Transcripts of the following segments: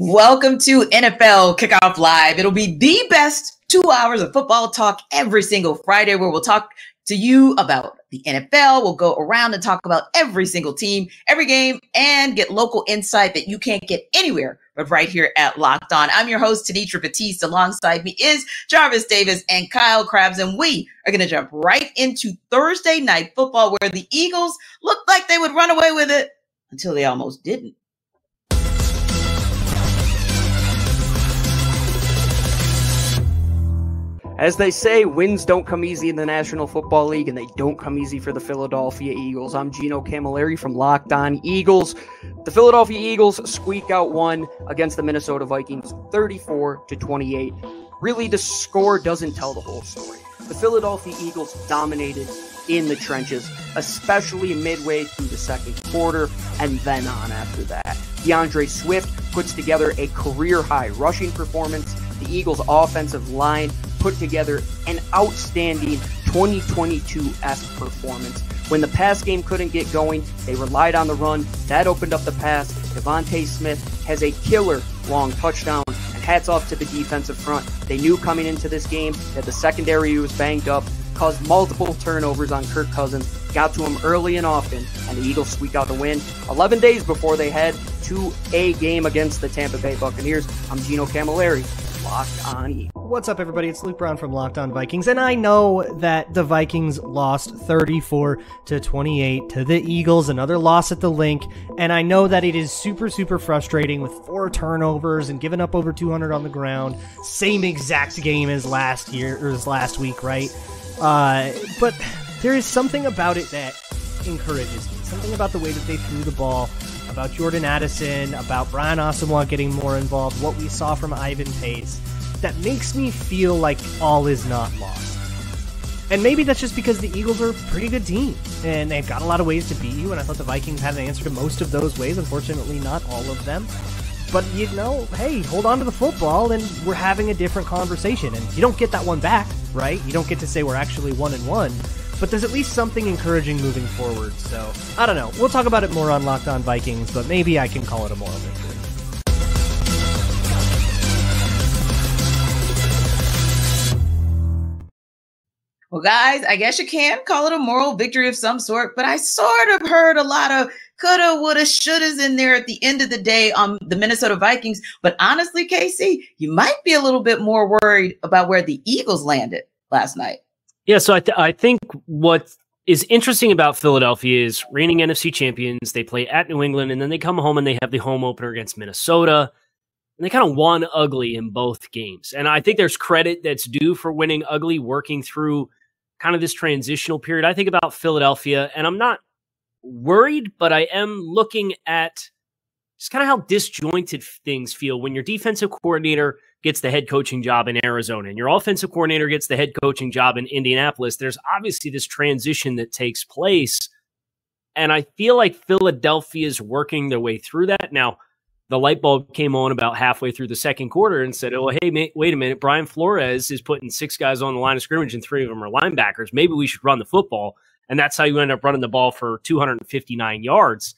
Welcome to NFL Kickoff Live. It'll be the best 2 hours of football talk every single Friday, where we'll talk to you about the NFL. We'll go around and talk about every single team, every game, and get local insight that you can't get anywhere but right here at Locked On. I'm your host, Tenitra Batiste. Alongside me is Jarvis Davis and Kyle Krabs, and we are going to jump right into Thursday Night Football, where the Eagles looked like they would run away with it until they almost didn't. As they say, wins don't come easy in the National Football League, and they don't come easy for the Philadelphia Eagles. I'm Gino Cammilleri from Locked On Eagles. The Philadelphia Eagles squeak out one against the Minnesota Vikings, 34-28. Really, the score doesn't tell the whole story. The Philadelphia Eagles dominated in the trenches, especially midway through the second quarter and then on after that. DeAndre Swift puts together a career-high rushing performance. The Eagles' offensive line put together an outstanding 2022-esque performance. When the pass game couldn't get going, they relied on the run. That opened up the pass. Devontae Smith has a killer long touchdown. And hats off to the defensive front. They knew coming into this game that the secondary was banged up, caused multiple turnovers on Kirk Cousins, got to him early and often, and the Eagles squeak out the win 11 days before they head to a game against the Tampa Bay Buccaneers. I'm Gino Cammilleri. Locked On Eagles. What's up, everybody? It's Luke Brown from Locked On Vikings, and I know that the Vikings lost 34-28 to the Eagles, another loss at the link, and I know that it is super, super frustrating with 4 turnovers and giving up over 200 on the ground. Same exact game as last week, right? But there is something about it that encourages me. Something about the way that they threw the ball, about Jordan Addison, about Brian Asamoah getting more involved, what we saw from Ivan Pace, that makes me feel like all is not lost. And maybe that's just because the Eagles are a pretty good team, and they've got a lot of ways to beat you, and I thought the Vikings had an answer to most of those ways, unfortunately not all of them. But, you know, hey, hold on to the football, and we're having a different conversation, and you don't get that one back, right? You don't get to say we're actually 1-1. But there's at least something encouraging moving forward, so I don't know. We'll talk about it more on Locked On Vikings, but maybe I can call it a moral victory. Well, guys, I guess you can call it a moral victory of some sort, but I sort of heard a lot of coulda, woulda, shouldas in there at the end of the day on the Minnesota Vikings. But honestly, Casey, you might be a little bit more worried about where the Eagles landed last night. Yeah, so I think what is interesting about Philadelphia is reigning NFC champions. They play at New England, and then they come home and they have the home opener against Minnesota. And they kind of won ugly in both games. And I think there's credit that's due for winning ugly, working through kind of this transitional period. I think about Philadelphia, and I'm not worried, but I am looking at just kind of how disjointed things feel when your defensive coordinator gets the head coaching job in Arizona and your offensive coordinator gets the head coaching job in Indianapolis. There's obviously this transition that takes place. And I feel like Philadelphia is working their way through that. Now, the light bulb came on about halfway through the second quarter and said, oh, hey, wait a minute. Brian Flores is putting 6 guys on the line of scrimmage and 3 of them are linebackers. Maybe we should run the football. And that's how you end up running the ball for 259 yards.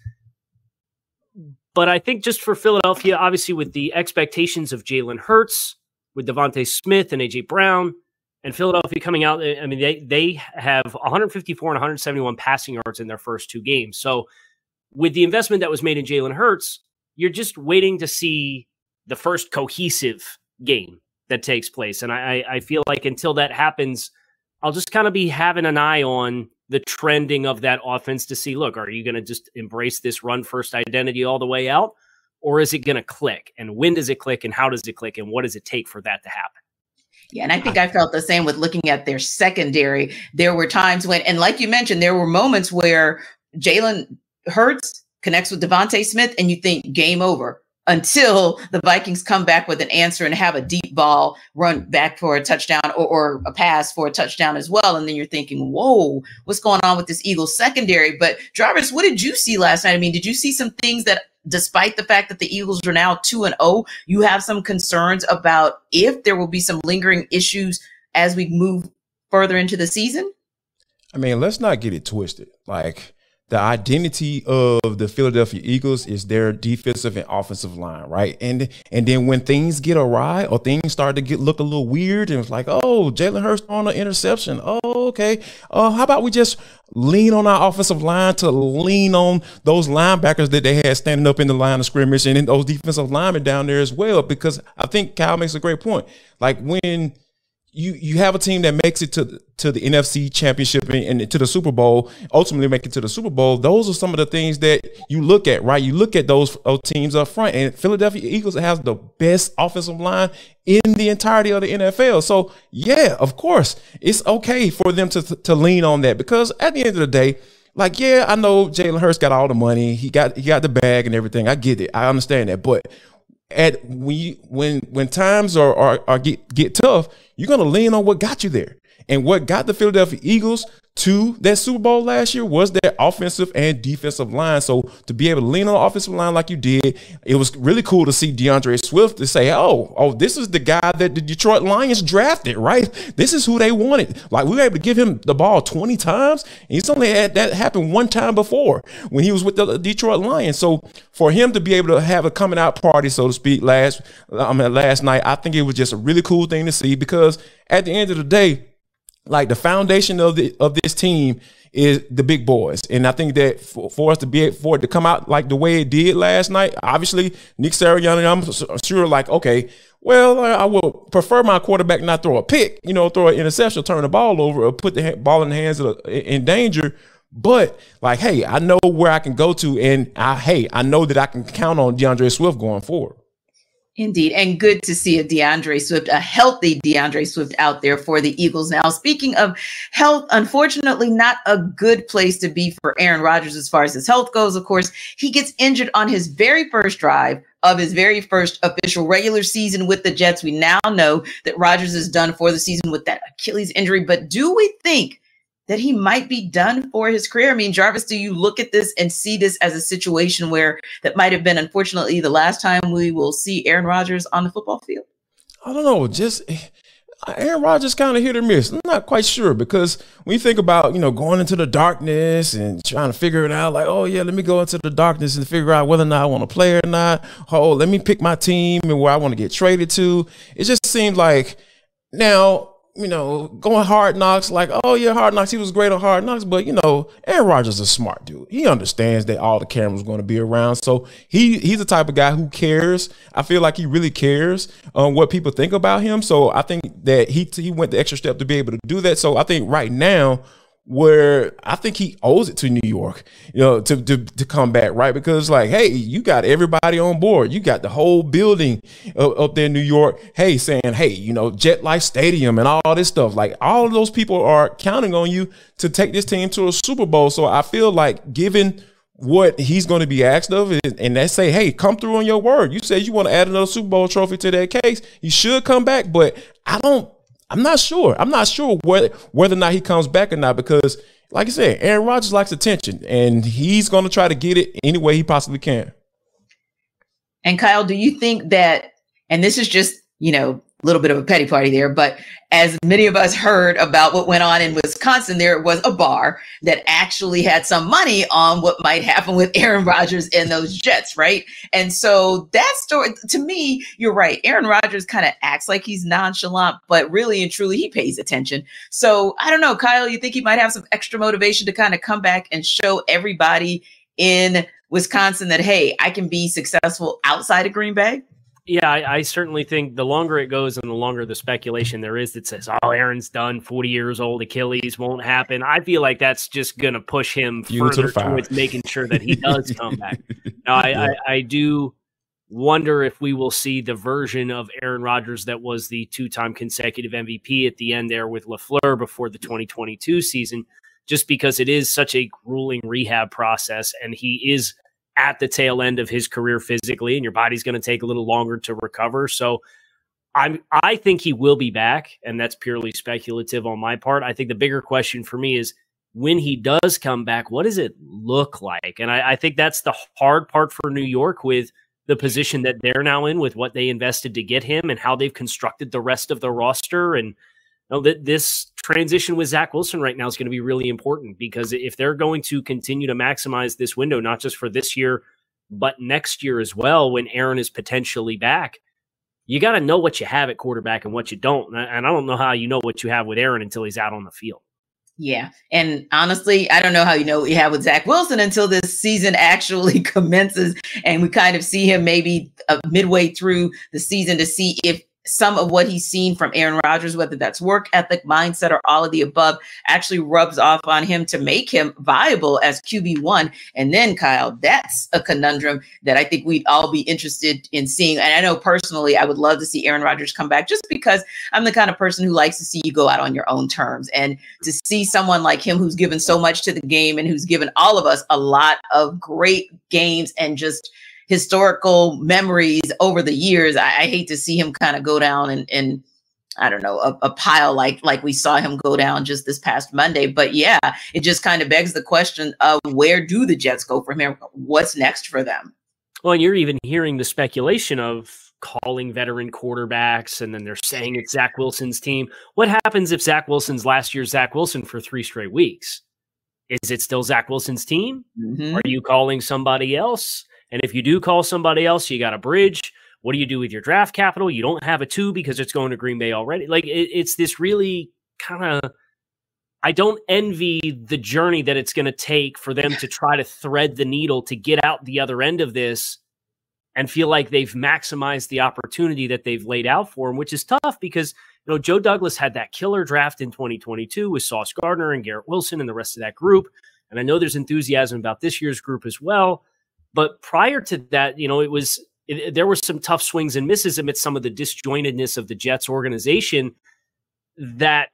But I think just for Philadelphia, obviously with the expectations of Jalen Hurts, with Devontae Smith and A.J. Brown, and Philadelphia coming out, I mean, they have 154 and 171 passing yards in their first 2 games. So with the investment that was made in Jalen Hurts, you're just waiting to see the first cohesive game that takes place. And I feel like until that happens, I'll just kind of be having an eye on the trending of that offense to see, look, are you going to just embrace this run-first identity all the way out, or is it going to click? And when does it click, and how does it click, and what does it take for that to happen? Yeah, and I think I felt the same with looking at their secondary. There were times when, and like you mentioned, there were moments where Jalen Hurts connects with Devontae Smith, and you think game over, until the Vikings come back with an answer and have a deep ball run back for a touchdown or a pass for a touchdown as well. And then you're thinking, whoa, what's going on with this Eagles secondary? But Jarvis, what did you see last night? I mean, did you see some things that, despite the fact that the Eagles are now 2-0, you have some concerns about if there will be some lingering issues as we move further into the season? I mean, let's not get it twisted. Like, The identity of the Philadelphia Eagles is their defensive and offensive line, right? And then when things get awry or things start to look a little weird, and it's like, oh, Jalen Hurts on an interception. Oh, okay. How about we just lean on our offensive line to lean on those linebackers that they had standing up in the line of scrimmage and then those defensive linemen down there as well? Because I think Kyle makes a great point. Like when you have a team that makes it to the NFC Championship and to the Super Bowl, ultimately make it to the Super Bowl, those are some of the things that you look at, right? You look at those teams up front, and Philadelphia Eagles has the best offensive line in the entirety of the NFL. So, yeah, of course, it's okay for them to lean on that, because at the end of the day, like, yeah, I know Jalen Hurts got all the money. He got the bag and everything. I get it. I understand that. But when times get tough, you're going to lean on what got you there. And what got the Philadelphia Eagles to that Super Bowl last year was their offensive and defensive line. So to be able to lean on the offensive line like you did, it was really cool to see DeAndre Swift to say, oh, this is the guy that the Detroit Lions drafted, right? This is who they wanted. Like, we were able to give him the ball 20 times, and he's only had that happen one time before when he was with the Detroit Lions. So for him to be able to have a coming out party, so to speak, last night, I think it was just a really cool thing to see, because at the end of the day, like, the foundation of this team is the big boys. And I think that for it to come out like the way it did last night, obviously Nick Sirianni, I'm sure, like, okay, well, I would prefer my quarterback not throw a pick, you know, throw an interception, turn the ball over, or put the ball in the hands of in danger. But, like, hey, I know where I can go to, and I know that I can count on DeAndre Swift going forward. Indeed. And good to see a healthy DeAndre Swift out there for the Eagles. Now, speaking of health, unfortunately, not a good place to be for Aaron Rodgers as far as his health goes. Of course, he gets injured on his very first drive of his very first official regular season with the Jets. We now know that Rodgers is done for the season with that Achilles injury. But do we think that he might be done for his career? I mean, Jarvis, do you look at this and see this as a situation where that might have been, unfortunately, the last time we will see Aaron Rodgers on the football field? I don't know. Just Aaron Rodgers kind of hit or miss. I'm not quite sure, because when you think about, you know, going into the darkness and trying to figure it out, like, oh, yeah, let me go into the darkness and figure out whether or not I want to play or not. Oh, let me pick my team and where I want to get traded to. It just seemed like now, you know, going Hard Knocks, like, oh, yeah, Hard Knocks, he was great on Hard Knocks. But, you know, Aaron Rodgers is a smart dude. He understands that all the cameras going to be around. So he's the type of guy who cares. I feel like he really cares what people think about him. So I think that he went the extra step to be able to do that. So I think right now, where I think he owes it to New York, you know, to come back, right? Because, like, hey, you got everybody on board. You got the whole building up there in New York, hey, saying, hey, you know, Jet Life Stadium and all this stuff. Like, all of those people are counting on you to take this team to a Super Bowl. So I feel like, given what he's going to be asked of, and they say, hey, come through on your word. You said you want to add another Super Bowl trophy to that case. You should come back, but I'm not sure. I'm not sure whether or not he comes back or not, because, like I said, Aaron Rodgers likes attention, and he's going to try to get it any way he possibly can. And, Kyle, do you think that, and this is just, you know, a little bit of a petty party there, but as many of us heard about what went on in Wisconsin, there was a bar that actually had some money on what might happen with Aaron Rodgers and those Jets, right? And so that story, to me, you're right. Aaron Rodgers kind of acts like he's nonchalant, but really and truly, he pays attention. So I don't know, Kyle, you think he might have some extra motivation to kind of come back and show everybody in Wisconsin that, hey, I can be successful outside of Green Bay? Yeah, I certainly think the longer it goes and the longer the speculation there is that says, oh, Aaron's done, 40 years old, Achilles won't happen. I feel like that's just going to push him further towards making sure that he does come back. Now, I do wonder if we will see the version of Aaron Rodgers that was the two-time consecutive MVP at the end there with LaFleur before the 2022 season, just because it is such a grueling rehab process, and he is at the tail end of his career physically, and your body's going to take a little longer to recover. So I think he will be back, and that's purely speculative on my part. I think the bigger question for me is, when he does come back, what does it look like? And I think that's the hard part for New York with the position that they're now in, with what they invested to get him and how they've constructed the rest of the roster. And that this transition with Zach Wilson right now is going to be really important, because if they're going to continue to maximize this window, not just for this year, but next year as well, when Aaron is potentially back, you got to know what you have at quarterback and what you don't. And I don't know how you know what you have with Aaron until he's out on the field. Yeah. And honestly, I don't know how you know what you have with Zach Wilson until this season actually commences. And we kind of see him maybe midway through the season to see if some of what he's seen from Aaron Rodgers, whether that's work ethic, mindset, or all of the above, actually rubs off on him to make him viable as QB1. And then, Kyle, that's a conundrum that I think we'd all be interested in seeing. And I know personally, I would love to see Aaron Rodgers come back, just because I'm the kind of person who likes to see you go out on your own terms. And to see someone like him, who's given so much to the game and who's given all of us a lot of great games and just historical memories over the years, I hate to see him kind of go down and I don't know, a pile like we saw him go down just this past Monday. But yeah, it just kind of begs the question of, where do the Jets go from here? What's next for them? Well, and you're even hearing the speculation of calling veteran quarterbacks, and then they're saying it's Zach Wilson's team. What happens if Zach Wilson's last year's Zach Wilson for 3 straight weeks? Is it still Zach Wilson's team? Mm-hmm. Are you calling somebody else? And if you do call somebody else, you got a bridge. What do you do with your draft capital? You don't have a 2 because it's going to Green Bay already. Like, it's this really kind of, I don't envy the journey that it's going to take for them to try to thread the needle to get out the other end of this and feel like they've maximized the opportunity that they've laid out for them, which is tough because, you know, Joe Douglas had that killer draft in 2022 with Sauce Gardner and Garrett Wilson and the rest of that group. And I know there's enthusiasm about this year's group as well. But prior to that, you know, there were some tough swings and misses amidst some of the disjointedness of the Jets organization that,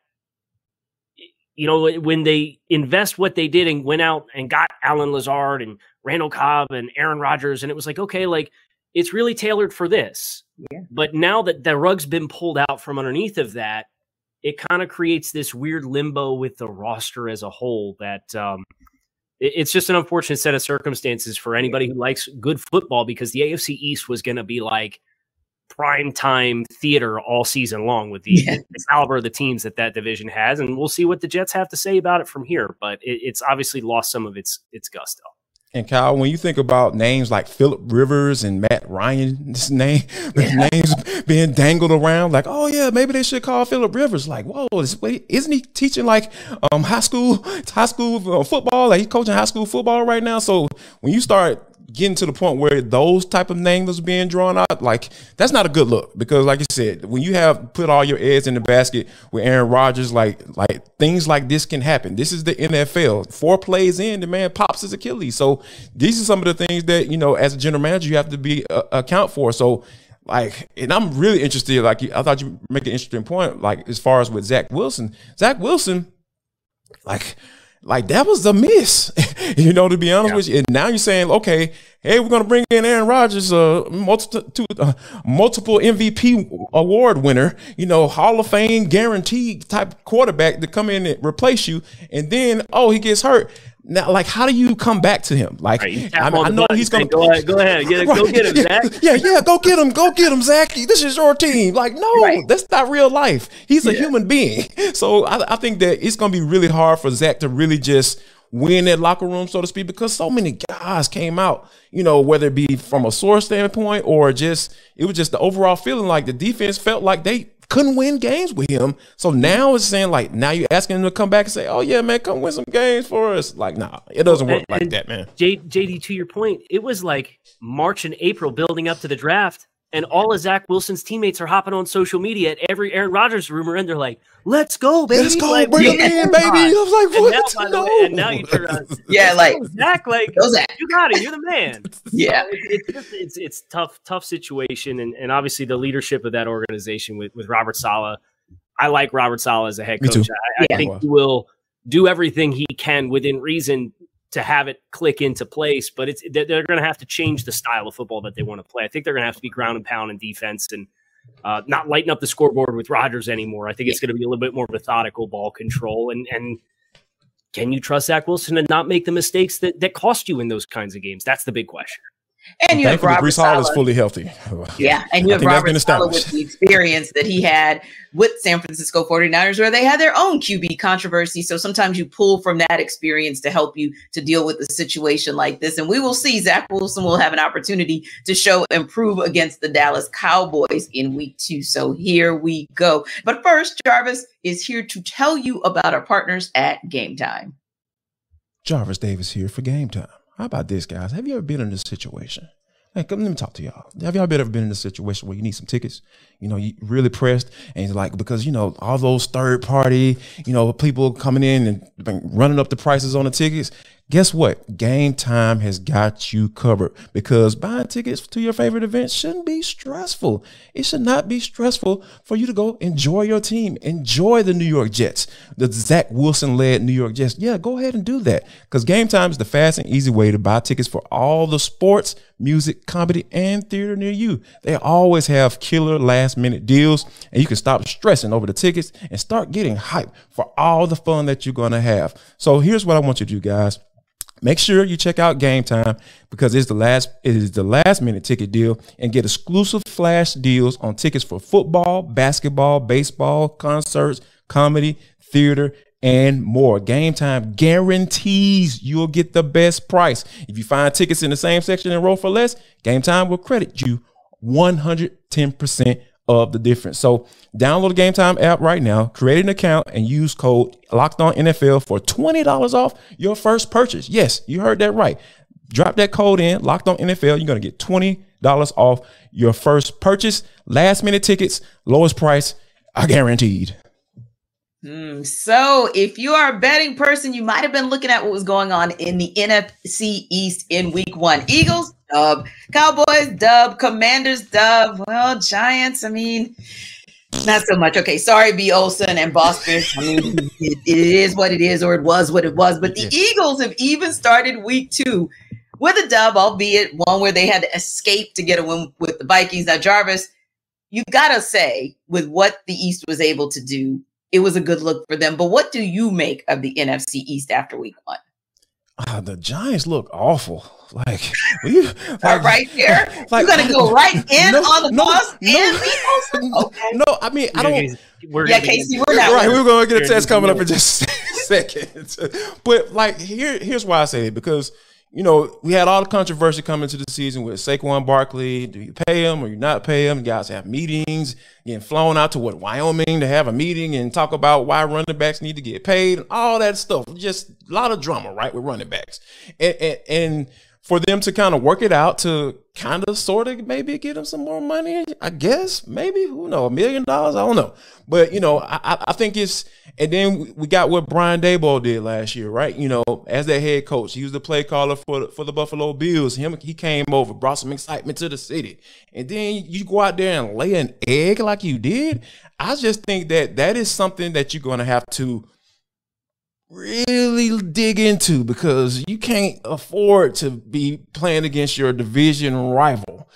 you know, when they invest what they did and went out and got Alan Lazard and Randall Cobb and Aaron Rodgers, and it was like, okay, like, it's really tailored for this. Yeah. But now that the rug's been pulled out from underneath of that, it kind of creates this weird limbo with the roster as a whole that, it's just an unfortunate set of circumstances for anybody who likes good football, because the AFC East was going to be like primetime theater all season long with the caliber of the teams that division has. And we'll see what the Jets have to say about it from here. But it's obviously lost some of its gusto. And Kyle, when you think about names like Philip Rivers and Matt Ryan, names being dangled around, like, oh yeah, maybe they should call Philip Rivers. Like, whoa, isn't he teaching like high school football? Like, he's coaching high school football right now. So when you start getting to the point where those type of names are being drawn out, like, that's not a good look, because like you said, when you have put all your eggs in the basket with Aaron Rodgers, like things like this can happen. This is the NFL. 4 plays in, the man pops his Achilles. So these are some of the things that, you know, as a general manager, you have to be account for. So like, and I'm really interested, like, I thought you make an interesting point, like, as far as with Zach Wilson, like that was a miss, you know, to be honest with you. And now you're saying, okay, hey, we're going to bring in Aaron Rodgers, multiple MVP award winner, you know, Hall of Fame guaranteed type quarterback to come in and replace you. And then, oh, he gets hurt. Now, like, how do you come back to him? Like, right, I know he's going to go ahead. Yeah, right. Go get him, Zach. Yeah, go get him, Zach. This is your team. Like, no, right. That's not real life. He's a human being. So I think that it's going to be really hard for Zach to really just win that locker room, so to speak, because so many guys came out, you know, whether it be from a source standpoint or just, it was just the overall feeling like the defense felt like they couldn't win games with him. So now it's saying, like, now you're asking him to come back and say, oh yeah, man, come win some games for us. Like, nah, it doesn't work like that, man. JD, to your point, it was like March and April building up to the draft, and all of Zach Wilson's teammates are hopping on social media at every Aaron Rodgers rumor, and they're like, let's go, baby. Let's go, like, bring him in, baby. I was like, what? And now, and now you turn on. Yeah, like, Zach, like, you got it. You're the man. Yeah. It's tough situation. And obviously the leadership of that organization with Robert Saleh. I like Robert Saleh as a head coach. I think he will do everything he can within reason to have it click into place, but they're going to have to change the style of football that they want to play. I think they're going to have to be ground and pound in defense and not lighten up the scoreboard with Rodgers anymore. I think it's going to be a little bit more methodical ball control. And can you trust Zach Wilson and not make the mistakes that cost you in those kinds of games? That's the big question. And you have Robert Saleh is fully healthy. Yeah, and you have Robert Saleh with the experience that he had with San Francisco 49ers, where they had their own QB controversy. So sometimes you pull from that experience to help you to deal with a situation like this. And we will see Zach Wilson will have an opportunity to show improve against the Dallas Cowboys in week 2. So here we go. But first, Jarvis is here to tell you about our partners at Game Time. Jarvis Davis here for Game Time. How about this, guys? Have you ever been in this situation? Hey, come, let me talk to y'all. Have y'all ever been in a situation where you need some tickets? You know, you really pressed, and it's like, because, you know, all those third party, you know, people coming in and running up the prices on the tickets. Guess what? Game Time has got you covered, because buying tickets to your favorite event shouldn't be stressful. It should not be stressful for you to go enjoy your team, enjoy the New York Jets, the Zach Wilson-led New York Jets. Yeah, go ahead and do that, because Game Time is the fast and easy way to buy tickets for all the sports, music, comedy, and theater near you. They always have killer last-minute deals, and you can stop stressing over the tickets and start getting hyped for all the fun that you're going to have. So here's what I want you to do, guys. Make sure you check out Game Time, because it is the last minute ticket deal, and get exclusive flash deals on tickets for football, basketball, baseball, concerts, comedy, theater, and more. Game Time guarantees you'll get the best price. If you find tickets in the same section and row for less, Game Time will credit you 110% of the difference. So download the Game Time app right now, create an account, and use code LOCKEDONNFL for $20 off your first purchase. Yes, you heard that right. Drop that code in, LOCKEDONNFL. You're going to get $20 off your first purchase. Last minute tickets, lowest price, I guaranteed. So if you are a betting person, you might have been looking at what was going on in the NFC East in week 1. Eagles, dub. Cowboys, dub. Commanders, dub. Well, Giants, I mean, not so much. Okay, sorry, B. Olsen and Boston. I mean, it is what it is, or it was what it was. But the Eagles have even started week 2 with a dub, albeit one where they had to escape to get a win with the Vikings. Now, Jarvis, you got to say, with what the East was able to do, it was a good look for them. But what do you make of the NFC East after week 1? The Giants look awful. Like right here. Like, you're gonna go right in on the boss and the Eagles? Okay. No, I mean, I don't. Yeah, Casey, we're not right. We're gonna get a test coming up in just a second. But like, here's why I say it, because, you know, we had all the controversy coming into the season with Saquon Barkley. Do you pay him or you not pay him? You guys have meetings, getting flown out to Wyoming to have a meeting and talk about why running backs need to get paid and all that stuff. Just a lot of drama, right, with running backs. And for them to kind of work it out to kind of sort of maybe get him some more money, I guess, maybe, who knows, $1 million, I don't know. But, you know, I think it's – and then we got what Brian Daboll did last year, right? You know, as their head coach, he was the play caller for the Buffalo Bills. He came over, brought some excitement to the city. And then you go out there and lay an egg like you did. I just think that is something that you're going to have to really dig into, because you can't afford to be playing against your division rival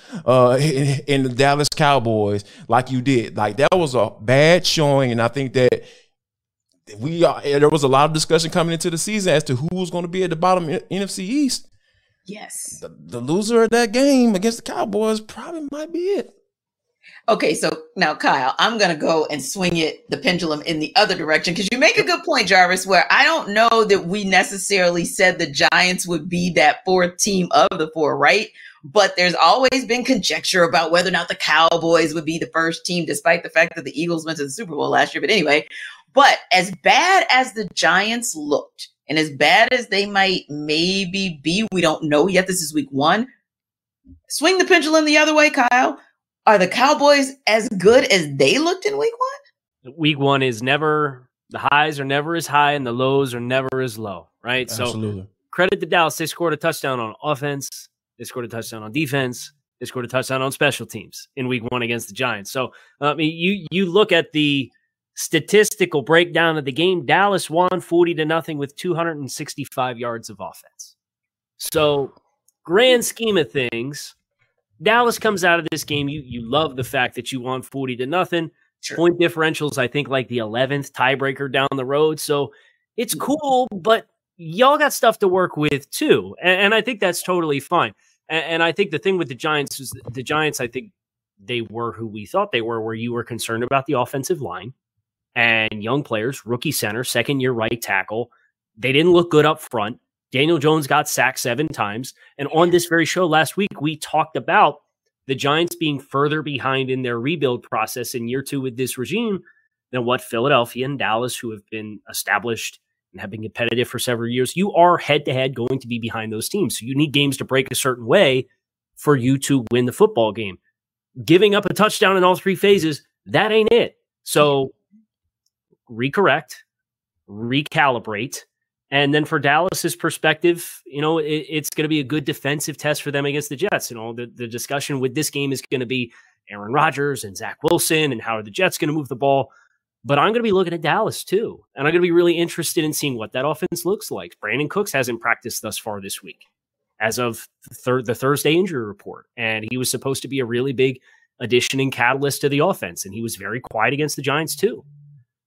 in the Dallas Cowboys like you did. Like, that was a bad showing, and I think that there was a lot of discussion coming into the season as to who was going to be at the bottom NFC East. Yes. The loser of that game against the Cowboys probably might be it. Okay, so now, Kyle, I'm going to go and swing the pendulum in the other direction, because you make a good point, Jarvis, where I don't know that we necessarily said the Giants would be that fourth team of the four, right? But there's always been conjecture about whether or not the Cowboys would be the first team, despite the fact that the Eagles went to the Super Bowl last year. But anyway, but as bad as the Giants looked, and as bad as they might maybe be, we don't know yet. This is week 1. Swing the pendulum the other way, Kyle. Are the Cowboys as good as they looked in week 1? Week 1 is never, the highs are never as high and the lows are never as low, right? Absolutely. So credit to Dallas. They scored a touchdown on offense. They scored a touchdown on defense. They scored a touchdown on special teams in week 1 against the Giants. So I mean, you look at the statistical breakdown of the game. Dallas won 40-0 with 265 yards of offense. So grand scheme of things, Dallas comes out of this game. You love the fact that you won 40-0. Sure. Point differentials, I think, like the 11th tiebreaker down the road. So it's cool, but y'all got stuff to work with too. And I think that's totally fine. And I think the thing with the Giants is the Giants, I think they were who we thought they were, where you were concerned about the offensive line and young players, rookie center, second-year right tackle. They didn't look good up front. Daniel Jones got sacked 7 times. And on this very show last week, we talked about the Giants being further behind in their rebuild process in year 2 with this regime than what Philadelphia and Dallas, who have been established and have been competitive for several years, you are head-to-head going to be behind those teams. So you need games to break a certain way for you to win the football game. Giving up a touchdown in all 3 phases, that ain't it. So recorrect, recalibrate, and then for Dallas's perspective, you know, it's going to be a good defensive test for them against the Jets. You know, the discussion with this game is going to be Aaron Rodgers and Zach Wilson and how are the Jets going to move the ball. But I'm going to be looking at Dallas, too. And I'm going to be really interested in seeing what that offense looks like. Brandon Cooks hasn't practiced thus far this week as of the Thursday injury report. And he was supposed to be a really big addition and catalyst to the offense. And he was very quiet against the Giants, too.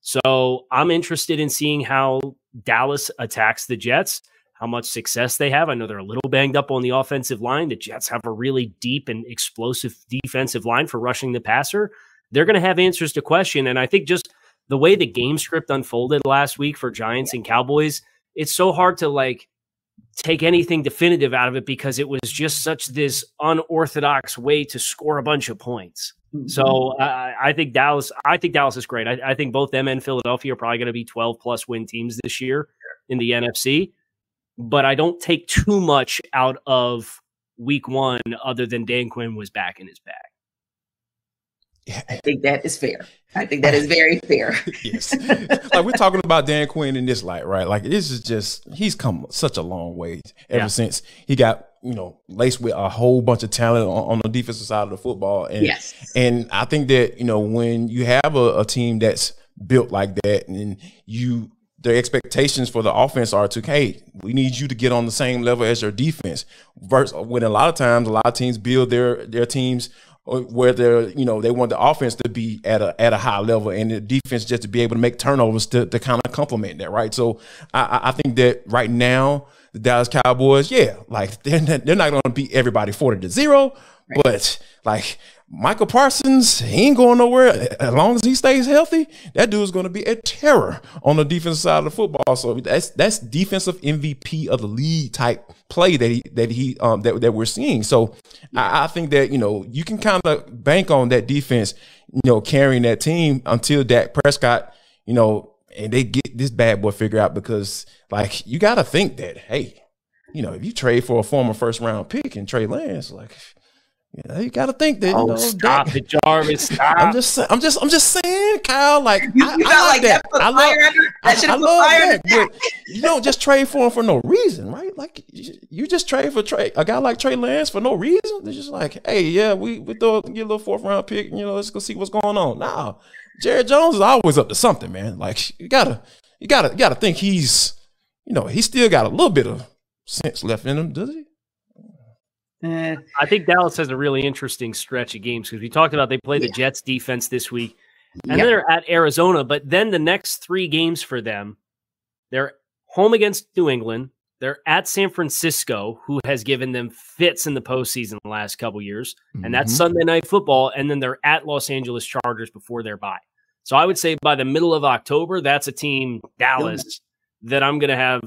So I'm interested in seeing how Dallas attacks the Jets, how much success they have. I know they're a little banged up on the offensive line. The Jets have a really deep and explosive defensive line for rushing the passer. They're going to have answers to question. And I think just the way the game script unfolded last week for Giants and Cowboys, it's so hard to like take anything definitive out of it because it was just such this unorthodox way to score a bunch of points. Mm-hmm. So I think Dallas is great. I think both them and Philadelphia are probably going to be 12-plus win teams this year in the NFC. But I don't take too much out of week 1 other than Dan Quinn was back in his bag. I think that is fair. I think that is very fair. Yes. Like we're talking about Dan Quinn in this light, right? Like this is just, he's come such a long way ever since he got, you know, laced with a whole bunch of talent on the defensive side of the football. And, and I think that, you know, when you have a team that's built like that and you, their expectations for the offense are to, hey, we need you to get on the same level as your defense. Versus when a lot of times, a lot of teams build their teams where they're, you know, they want the offense to be at a high level and the defense just to be able to make turnovers to kind of complement that, right? So I think that right now the Dallas Cowboys, like they're not going to beat everybody 40-0, right? But like Michael Parsons, he ain't going nowhere. As long as he stays healthy, that dude's going to be a terror on the defensive side of the football. So that's defensive MVP of the league type play that we're seeing. So I think that, you know, you can kind of bank on that defense, you know, carrying that team until Dak Prescott, you know, and they get this bad boy figured out, because like you got to think that, hey, you know, if you trade for a former first-round pick and Trey Lance, like, you know, you gotta think that. Oh, you know, stop it, Jarvis! Stop. I'm just saying, Kyle. Like I love that. But you don't just trade for him for no reason, right? Like you just trade for a guy like Trey Lance for no reason. They're just like, hey, yeah, we throw get a little 4th round pick. You know, let's go see what's going on. Nah, Jared Jones is always up to something, man. Like you gotta think he's, you know, he still got a little bit of sense left in him, does he? I think Dallas has a really interesting stretch of games because we talked about they play the Jets defense this week and they're at Arizona, but then the next 3 games for them, they're home against New England, they're at San Francisco, who has given them fits in the postseason the last couple years, and that's Sunday Night Football, and then they're at Los Angeles Chargers before their bye. So I would say by the middle of October, that's a team, Dallas, that I'm going to have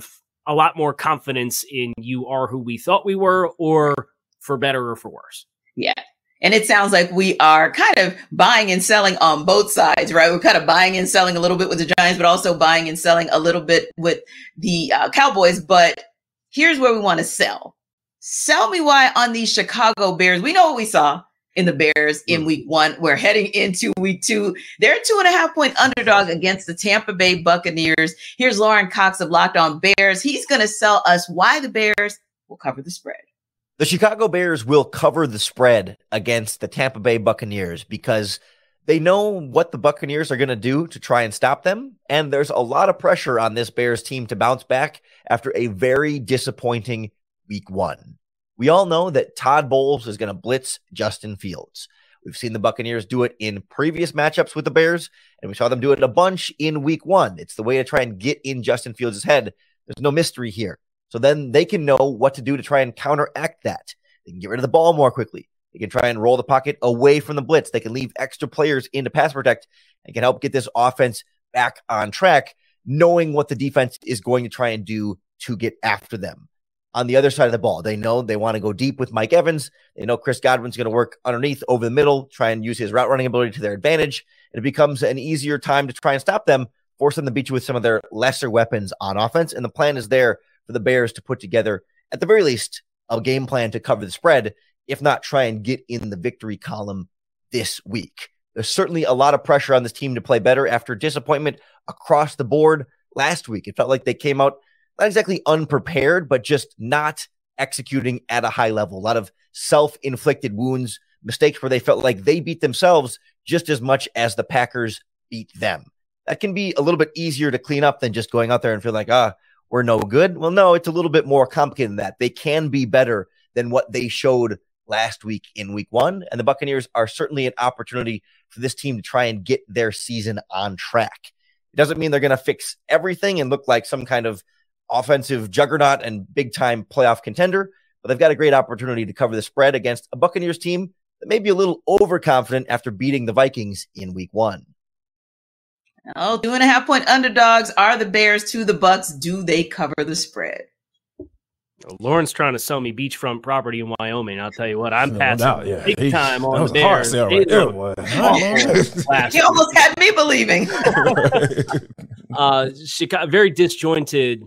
a lot more confidence in. You are who we thought we were, or for better or for worse. Yeah. And it sounds like we are kind of buying and selling on both sides, right? We're kind of buying and selling a little bit with the Giants, but also buying and selling a little bit with the Cowboys. But here's where we want to sell. Sell me why on the Chicago Bears. We know what we saw in the Bears in week 1. We're heading into week 2. They're a 2.5-point underdog against the Tampa Bay Buccaneers. Here's Lauren Cox of Locked On Bears. He's going to sell us why the Bears will cover the spread. The Chicago Bears will cover the spread against the Tampa Bay Buccaneers because they know what the Buccaneers are going to do to try and stop them. And there's a lot of pressure on this Bears team to bounce back after a very disappointing week 1. We all know that Todd Bowles is going to blitz Justin Fields. We've seen the Buccaneers do it in previous matchups with the Bears, and we saw them do it a bunch in week 1. It's the way to try and get in Justin Fields' head. There's no mystery here. So then they can know what to do to try and counteract that. They can get rid of the ball more quickly. They can try and roll the pocket away from the blitz. They can leave extra players in to pass protect and can help get this offense back on track, knowing what the defense is going to try and do to get after them. On the other side of the ball, they know they want to go deep with Mike Evans. They know Chris Godwin's going to work underneath over the middle, try and use his route running ability to their advantage. It becomes an easier time to try and stop them, force them to beat you with some of their lesser weapons on offense. And the plan is there for the Bears to put together, at the very least, a game plan to cover the spread, if not try and get in the victory column this week. There's certainly a lot of pressure on this team to play better after disappointment across the board last week. It felt like they came out not exactly unprepared, but just not executing at a high level. A lot of self-inflicted wounds, mistakes where they felt like they beat themselves just as much as the Packers beat them. That can be a little bit easier to clean up than just going out there and feeling like, we're no good. Well, no, it's a little bit more complicated than that. They can be better than what they showed last week in week 1. And the Buccaneers are certainly an opportunity for this team to try and get their season on track. It doesn't mean they're going to fix everything and look like some kind of offensive juggernaut and big-time playoff contender, but they've got a great opportunity to cover the spread against a Buccaneers team that may be a little overconfident after beating the Vikings in week 1. Oh, 2.5-point underdogs are the Bears to the Bucs. Do they cover the spread? Lauren's trying to sell me beachfront property in Wyoming. I'll tell you what, I'm passing big time on the Bears. You almost had me believing. Chicago, very disjointed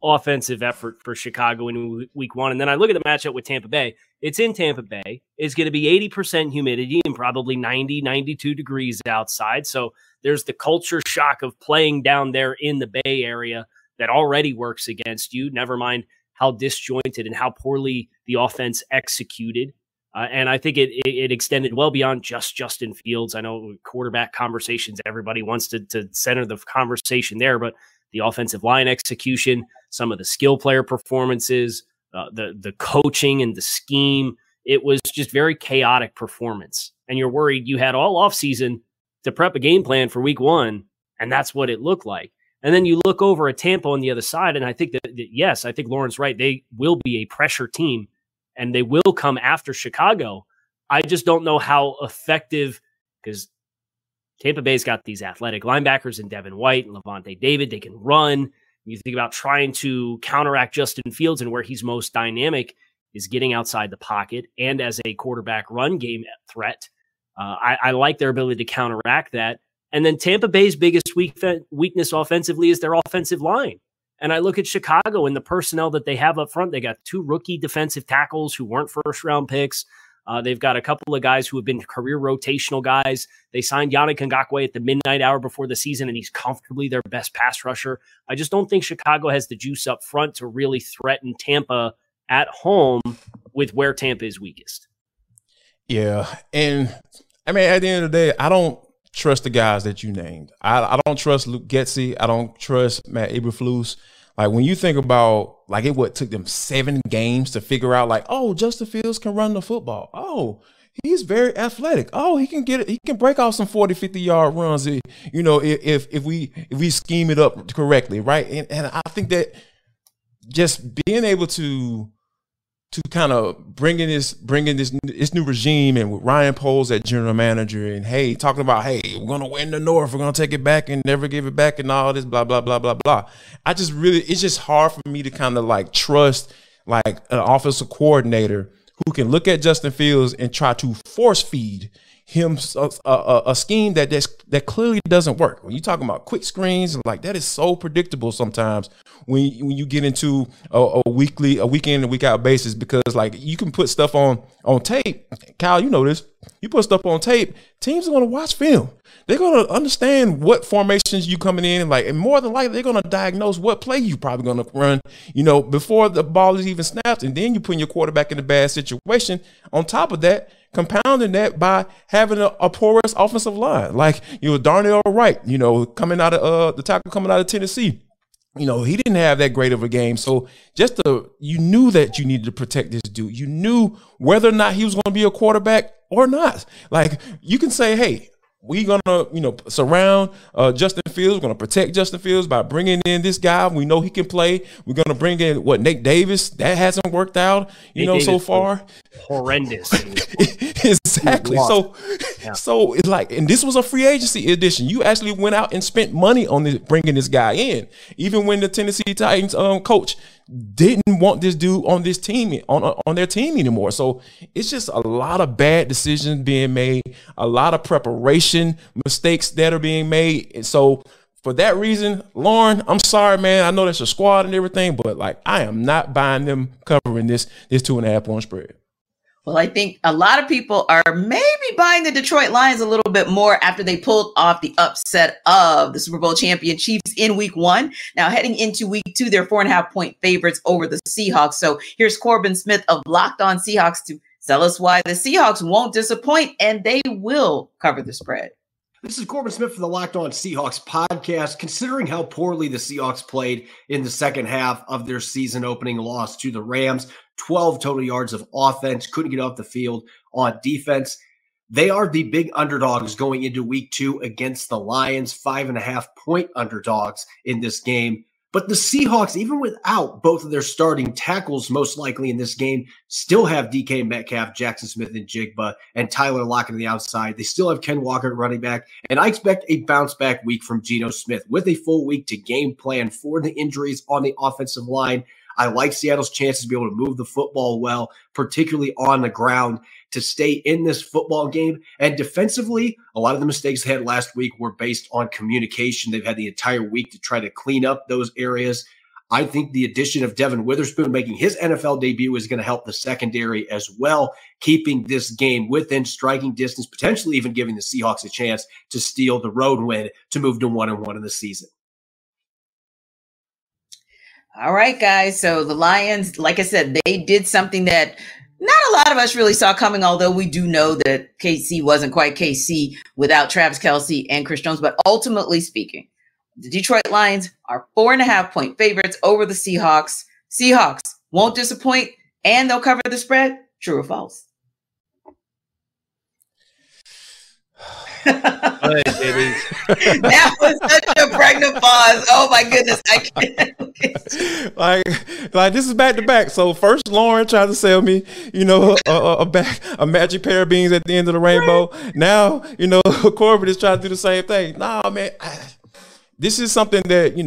offensive effort for Chicago in week 1. And then I look at the matchup with Tampa Bay. It's in Tampa Bay. It's going to be 80% humidity and probably 90, 92 degrees outside. So there's the culture shock of playing down there in the Bay Area that already works against you. Never mind how disjointed and how poorly the offense executed. And I think it extended well beyond just Justin Fields. I know quarterback conversations, everybody wants to center the conversation there, but the offensive line execution, some of the skill player performances, the coaching and the scheme, it was just very chaotic performance. And you're worried you had all offseason to prep a game plan for week 1, and that's what it looked like. And then you look over at Tampa on the other side, and I think that yes, I think Lauren's right. They will be a pressure team, and they will come after Chicago. I just don't know how effective, because Tampa Bay's got these athletic linebackers in Devin White and Levante David. They can run. You think about trying to counteract Justin Fields, and where he's most dynamic is getting outside the pocket and as a quarterback run game threat. I like their ability to counteract that. And then Tampa Bay's biggest weakness offensively is their offensive line. And I look at Chicago and the personnel that they have up front. They got 2 rookie defensive tackles who weren't first-round picks. They've got a couple of guys who have been career rotational guys. They signed Yannick Ngakoue at the midnight hour before the season, and he's comfortably their best pass rusher. I just don't think Chicago has the juice up front to really threaten Tampa at home with where Tampa is weakest. Yeah, and I mean, at the end of the day, I don't trust the guys that you named. I don't trust Luke Getsy. I don't trust Matt Eberflus. Like, when you think about, like, it took them 7 games to figure out, like, oh, Justin Fields can run the football. Oh, he's very athletic. Oh, he can get it. He can break off some 40, 50-yard runs, you know, if we scheme it up correctly, right? And I think that just being able to kind of bringing this new regime, and with Ryan Poles at general manager, and talking about we're going to win the North, we're going to take it back and never give it back and all this blah, blah, blah, blah, blah. I just really, it's just hard for me to kind of like trust like an offensive coordinator who can look at Justin Fields and try to force feed him a scheme that clearly doesn't work. When you're talking about quick screens, like, that is so predictable sometimes when you get into a week-in and week-out basis, because, like, you can put stuff on tape. Kyle, you know this. You put stuff on tape, teams are going to watch film. They're going to understand what formations you coming in, and more than likely, they're going to diagnose what play you probably going to run, you know, before the ball is even snapped, and then you put your quarterback in a bad situation. On top of that, compounding that by having a porous offensive line, like, you know, Darnell Wright, you know, coming out of the tackle coming out of Tennessee, you know, he didn't have that great of a game. So you knew that you needed to protect this dude. You knew whether or not he was going to be a quarterback or not. Like, you can say, hey, We're going to, surround Justin Fields. We're going to protect Justin Fields by bringing in this guy. We know he can play. We're going to bring in, Nate Davis. That hasn't worked out, Nate Davis so far. Horrendous. Exactly. So it's like, and this was a free agency edition. You actually went out and spent money on this, bringing this guy in. Even when the Tennessee Titans coach didn't want this dude on this team, on their team anymore. So it's just a lot of bad decisions being made, a lot of preparation mistakes that are being made. And so for that reason, Lauren, I'm sorry, man. I know that's your squad and everything, but like, I am not buying them covering this 2.5 point spread. Well, I think a lot of people are maybe buying the Detroit Lions a little bit more after they pulled off the upset of the Super Bowl champion Chiefs in week 1. Now heading into week 2, they're 4.5 point favorites over the Seahawks. So here's Corbin Smith of Locked On Seahawks to tell us why the Seahawks won't disappoint and they will cover the spread. This is Corbin Smith for the Locked On Seahawks podcast. Considering how poorly the Seahawks played in the second half of their season opening loss to the Rams, 12 total yards of offense, couldn't get off the field on defense. They are the big underdogs going into week 2 against the Lions, 5.5 point underdogs in this game. But the Seahawks, even without both of their starting tackles, most likely in this game, still have DK Metcalf, Jackson Smith-Njigba, and Tyler Lockett on the outside. They still have Ken Walker at running back. And I expect a bounce-back week from Geno Smith with a full week to game plan for the injuries on the offensive line. I like Seattle's chances to be able to move the football well, particularly on the ground, to stay in this football game. And defensively, a lot of the mistakes they had last week were based on communication. They've had the entire week to try to clean up those areas. I think the addition of Devin Witherspoon making his NFL debut is going to help the secondary as well, keeping this game within striking distance, potentially even giving the Seahawks a chance to steal the road win to move to 1-1 in the season. All right, guys. So the Lions, like I said, they did something that not a lot of us really saw coming, although we do know that Casey wasn't quite Casey without Travis Kelce and Chris Jones. But ultimately speaking, the Detroit Lions are 4.5 point favorites over the Seahawks. Seahawks won't disappoint, and they'll cover the spread. True or false? That was such a pregnant pause. Oh my goodness, I can't. like this is back to back. So first, Lauren tried to sell me, a magic pair of beans at the end of the rainbow. Right. Now, Corbin is trying to do the same thing. Nah, man, this is something that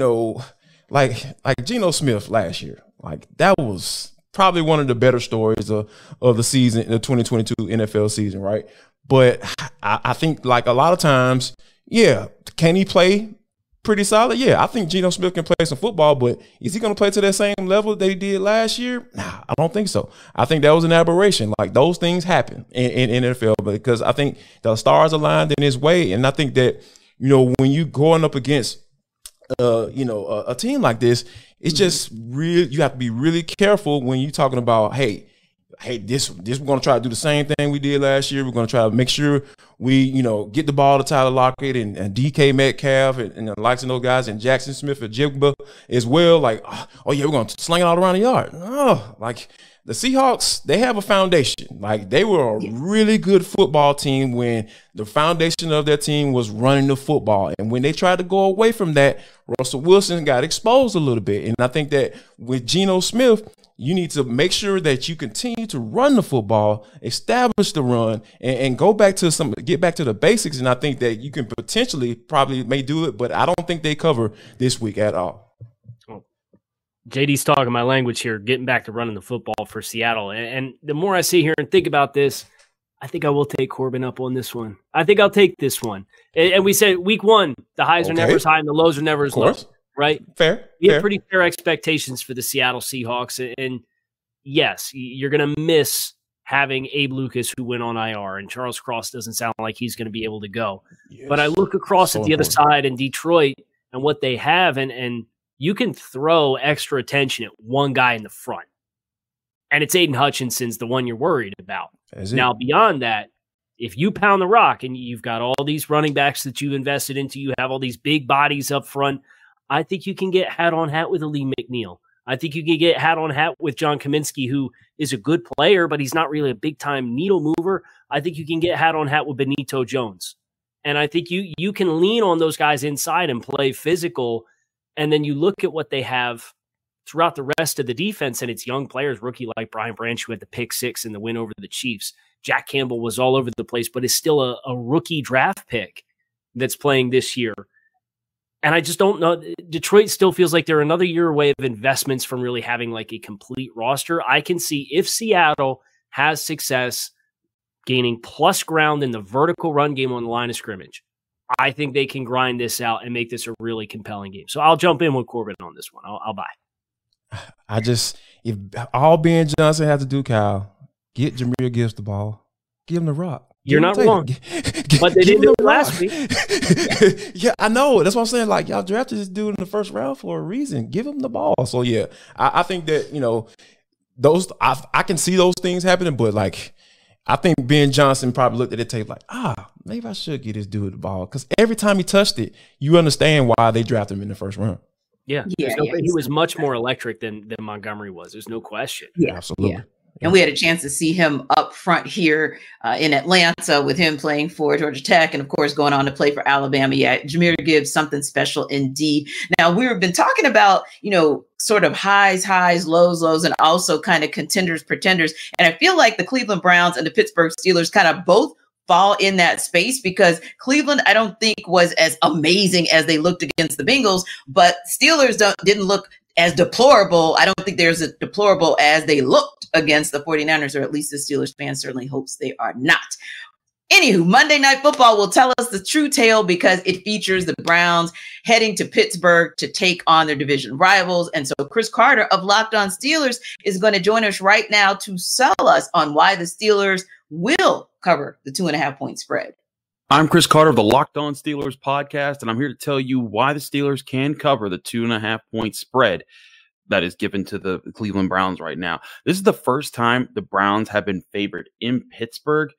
like Geno Smith last year. Like that was probably one of the better stories of the season, the 2022 NFL season, right? But I think like a lot of times, yeah, can he play pretty solid? Yeah, I think Geno Smith can play some football, but is he going to play to that same level they did last year? Nah, I don't think so. I think that was an aberration. Like those things happen in NFL because I think the stars aligned in his way. And I think that, when you going up against, a team like this, it's just real. You have to be really careful when you're talking about, hey, this we're going to try to do the same thing we did last year. We're going to try to make sure we, get the ball to Tyler Lockett and DK Metcalf and the likes of those guys and Jackson Smith-Njigba as well. Like, oh, yeah, we're going to sling it all around the yard. Oh, like the Seahawks, they have a foundation. Like they were a really good football team when the foundation of their team was running the football. And when they tried to go away from that, Russell Wilson got exposed a little bit. And I think that with Geno Smith, you need to make sure that you continue to run the football, establish the run, and get back to the basics. And I think that you can potentially probably may do it, but I don't think they cover this week at all. Oh. JD's talking my language here, getting back to running the football for Seattle. And the more I sit here and think about this, I think I will take Corbin up on this one. I think I'll take this one. And we said week 1, the highs are never as high and the lows are never as low. Right? Fair. We have pretty fair expectations for the Seattle Seahawks. And yes, you're going to miss having Abe Lucas, who went on IR, and Charles Cross doesn't sound like he's going to be able to go. Yes. But I look across at the other side in Detroit and what they have, and you can throw extra attention at one guy in the front. And it's Aiden Hutchinson's the one you're worried about. Now, beyond that, if you pound the rock and you've got all these running backs that you've invested into, you have all these big bodies up front, I think you can get hat on hat with Ali McNeil. I think you can get hat on hat with John Kaminsky, who is a good player, but he's not really a big time needle mover. I think you can get hat on hat with Benito Jones. And I think you can lean on those guys inside and play physical. And then you look at what they have throughout the rest of the defense, and it's young players, rookie like Brian Branch, who had the pick six in the win over the Chiefs. Jack Campbell was all over the place, but is still a rookie draft pick that's playing this year. And I just don't know. Detroit still feels like they're another year away of investments from really having like a complete roster. I can see if Seattle has success gaining plus ground in the vertical run game on the line of scrimmage, I think they can grind this out and make this a really compelling game. So I'll jump in with Corbin on this one. I'll buy. I just, if all Ben Johnson has to do, Kyle, get Jahmyr Gibbs the ball, give him the rock. You're not wrong, but they didn't do it last week. Yeah, I know. That's what I'm saying. Like, y'all drafted this dude in the first round for a reason. Give him the ball. So yeah, I think that, you know, those I can see those things happening, but like, I think Ben Johnson probably looked at the tape like, maybe I should get this dude the ball, because every time he touched it, you understand why they drafted him in the first round. Yeah, he was much more electric than Montgomery was. There's no question. Yeah, absolutely. Yeah. And we had a chance to see him up front here in Atlanta with him playing for Georgia Tech and, of course, going on to play for Alabama. Yeah, Jahmyr Gibbs, something special indeed. Now, we've been talking about, you know, sort of highs, lows, and also kind of contenders, pretenders. And I feel like the Cleveland Browns and the Pittsburgh Steelers kind of both fall in that space, because Cleveland, I don't think, was as amazing as they looked against the Bengals, but Steelers didn't look as deplorable. I don't think they're as deplorable as they looked against the 49ers, or at least the Steelers fan certainly hopes they are not. Anywho, Monday Night Football will tell us the true tale, because it features the Browns heading to Pittsburgh to take on their division rivals. And so Chris Carter of Locked On Steelers is going to join us right now to sell us on why the Steelers will cover the 2.5-point spread. I'm Chris Carter of the Locked On Steelers podcast, and I'm here to tell you why the Steelers can cover the 2.5-point spread that is given to the Cleveland Browns right now. This is the first time the Browns have been favored in Pittsburgh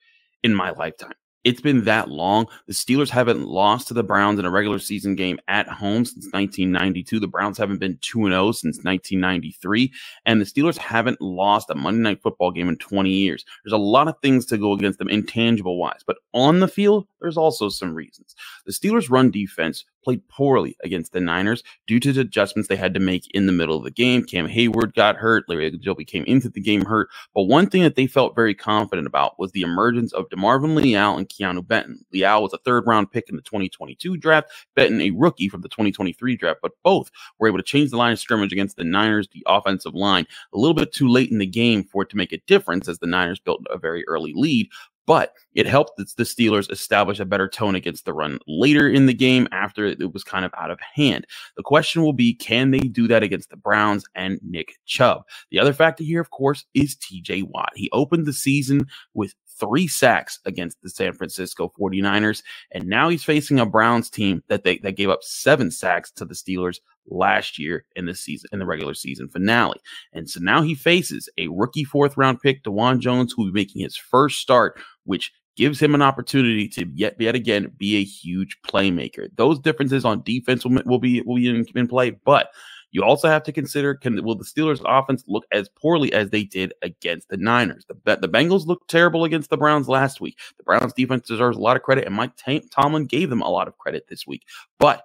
in my lifetime. It's been that long. The Steelers haven't lost to the Browns in a regular season game at home since 1992. The Browns haven't been 2-0 since 1993. And the Steelers haven't lost a Monday Night Football game in 20 years. There's a lot of things to go against them, intangible-wise. But on the field, there's also some reasons. The Steelers' run defense played poorly against the Niners due to the adjustments they had to make in the middle of the game. Cam Hayward got hurt. Larry Ogunjobi came into the game hurt. But one thing that they felt very confident about was the emergence of DeMarvin Leal and Keanu Benton. Leal was a third-round pick in the 2022 draft. Benton, a rookie from the 2023 draft. But both were able to change the line of scrimmage against the Niners, the offensive line, a little bit too late in the game for it to make a difference, as the Niners built a very early lead. But it helped the Steelers establish a better tone against the run later in the game after it was kind of out of hand. The question will be, can they do that against the Browns and Nick Chubb? The other factor here, of course, is TJ Watt. He opened the season with 3 sacks against the San Francisco 49ers, and now he's facing a Browns team that gave up 7 sacks to the Steelers last year in the regular season finale. And so now he faces a rookie 4th-round pick, DeWan Jones, who will be making his first start, which gives him an opportunity to yet again be a huge playmaker. Those differences on defense will be in play, but you also have to consider, will the Steelers' offense look as poorly as they did against the Niners? The Bengals looked terrible against the Browns last week. The Browns' defense deserves a lot of credit, and Mike Tomlin gave them a lot of credit this week. But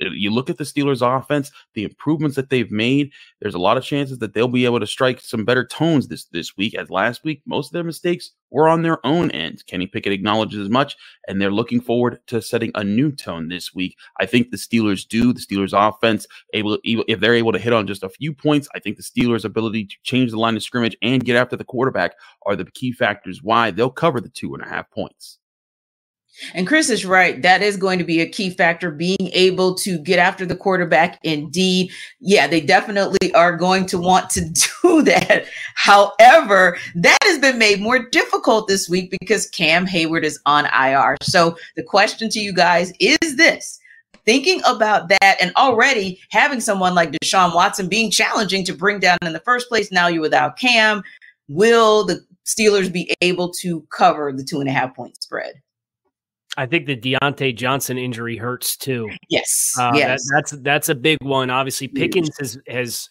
you look at the Steelers' offense, the improvements that they've made, there's a lot of chances that they'll be able to strike some better tones this week, as last week, most of their mistakes were on their own end. Kenny Pickett acknowledges as much, and they're looking forward to setting a new tone this week. I think the Steelers do. The Steelers' offense, if they're able to hit on just a few points, I think the Steelers' ability to change the line of scrimmage and get after the quarterback are the key factors why they'll cover the 2.5 points. And Chris is right. That is going to be a key factor, being able to get after the quarterback indeed. Yeah, they definitely are going to want to do that. However, that has been made more difficult this week because Cam Hayward is on IR. So the question to you guys is this. Thinking about that and already having someone like Deshaun Watson being challenging to bring down in the first place, now you're without Cam, will the Steelers be able to cover the 2.5-point spread? I think the Diontae Johnson injury hurts too. Yes. That's a big one. Obviously, Pickens has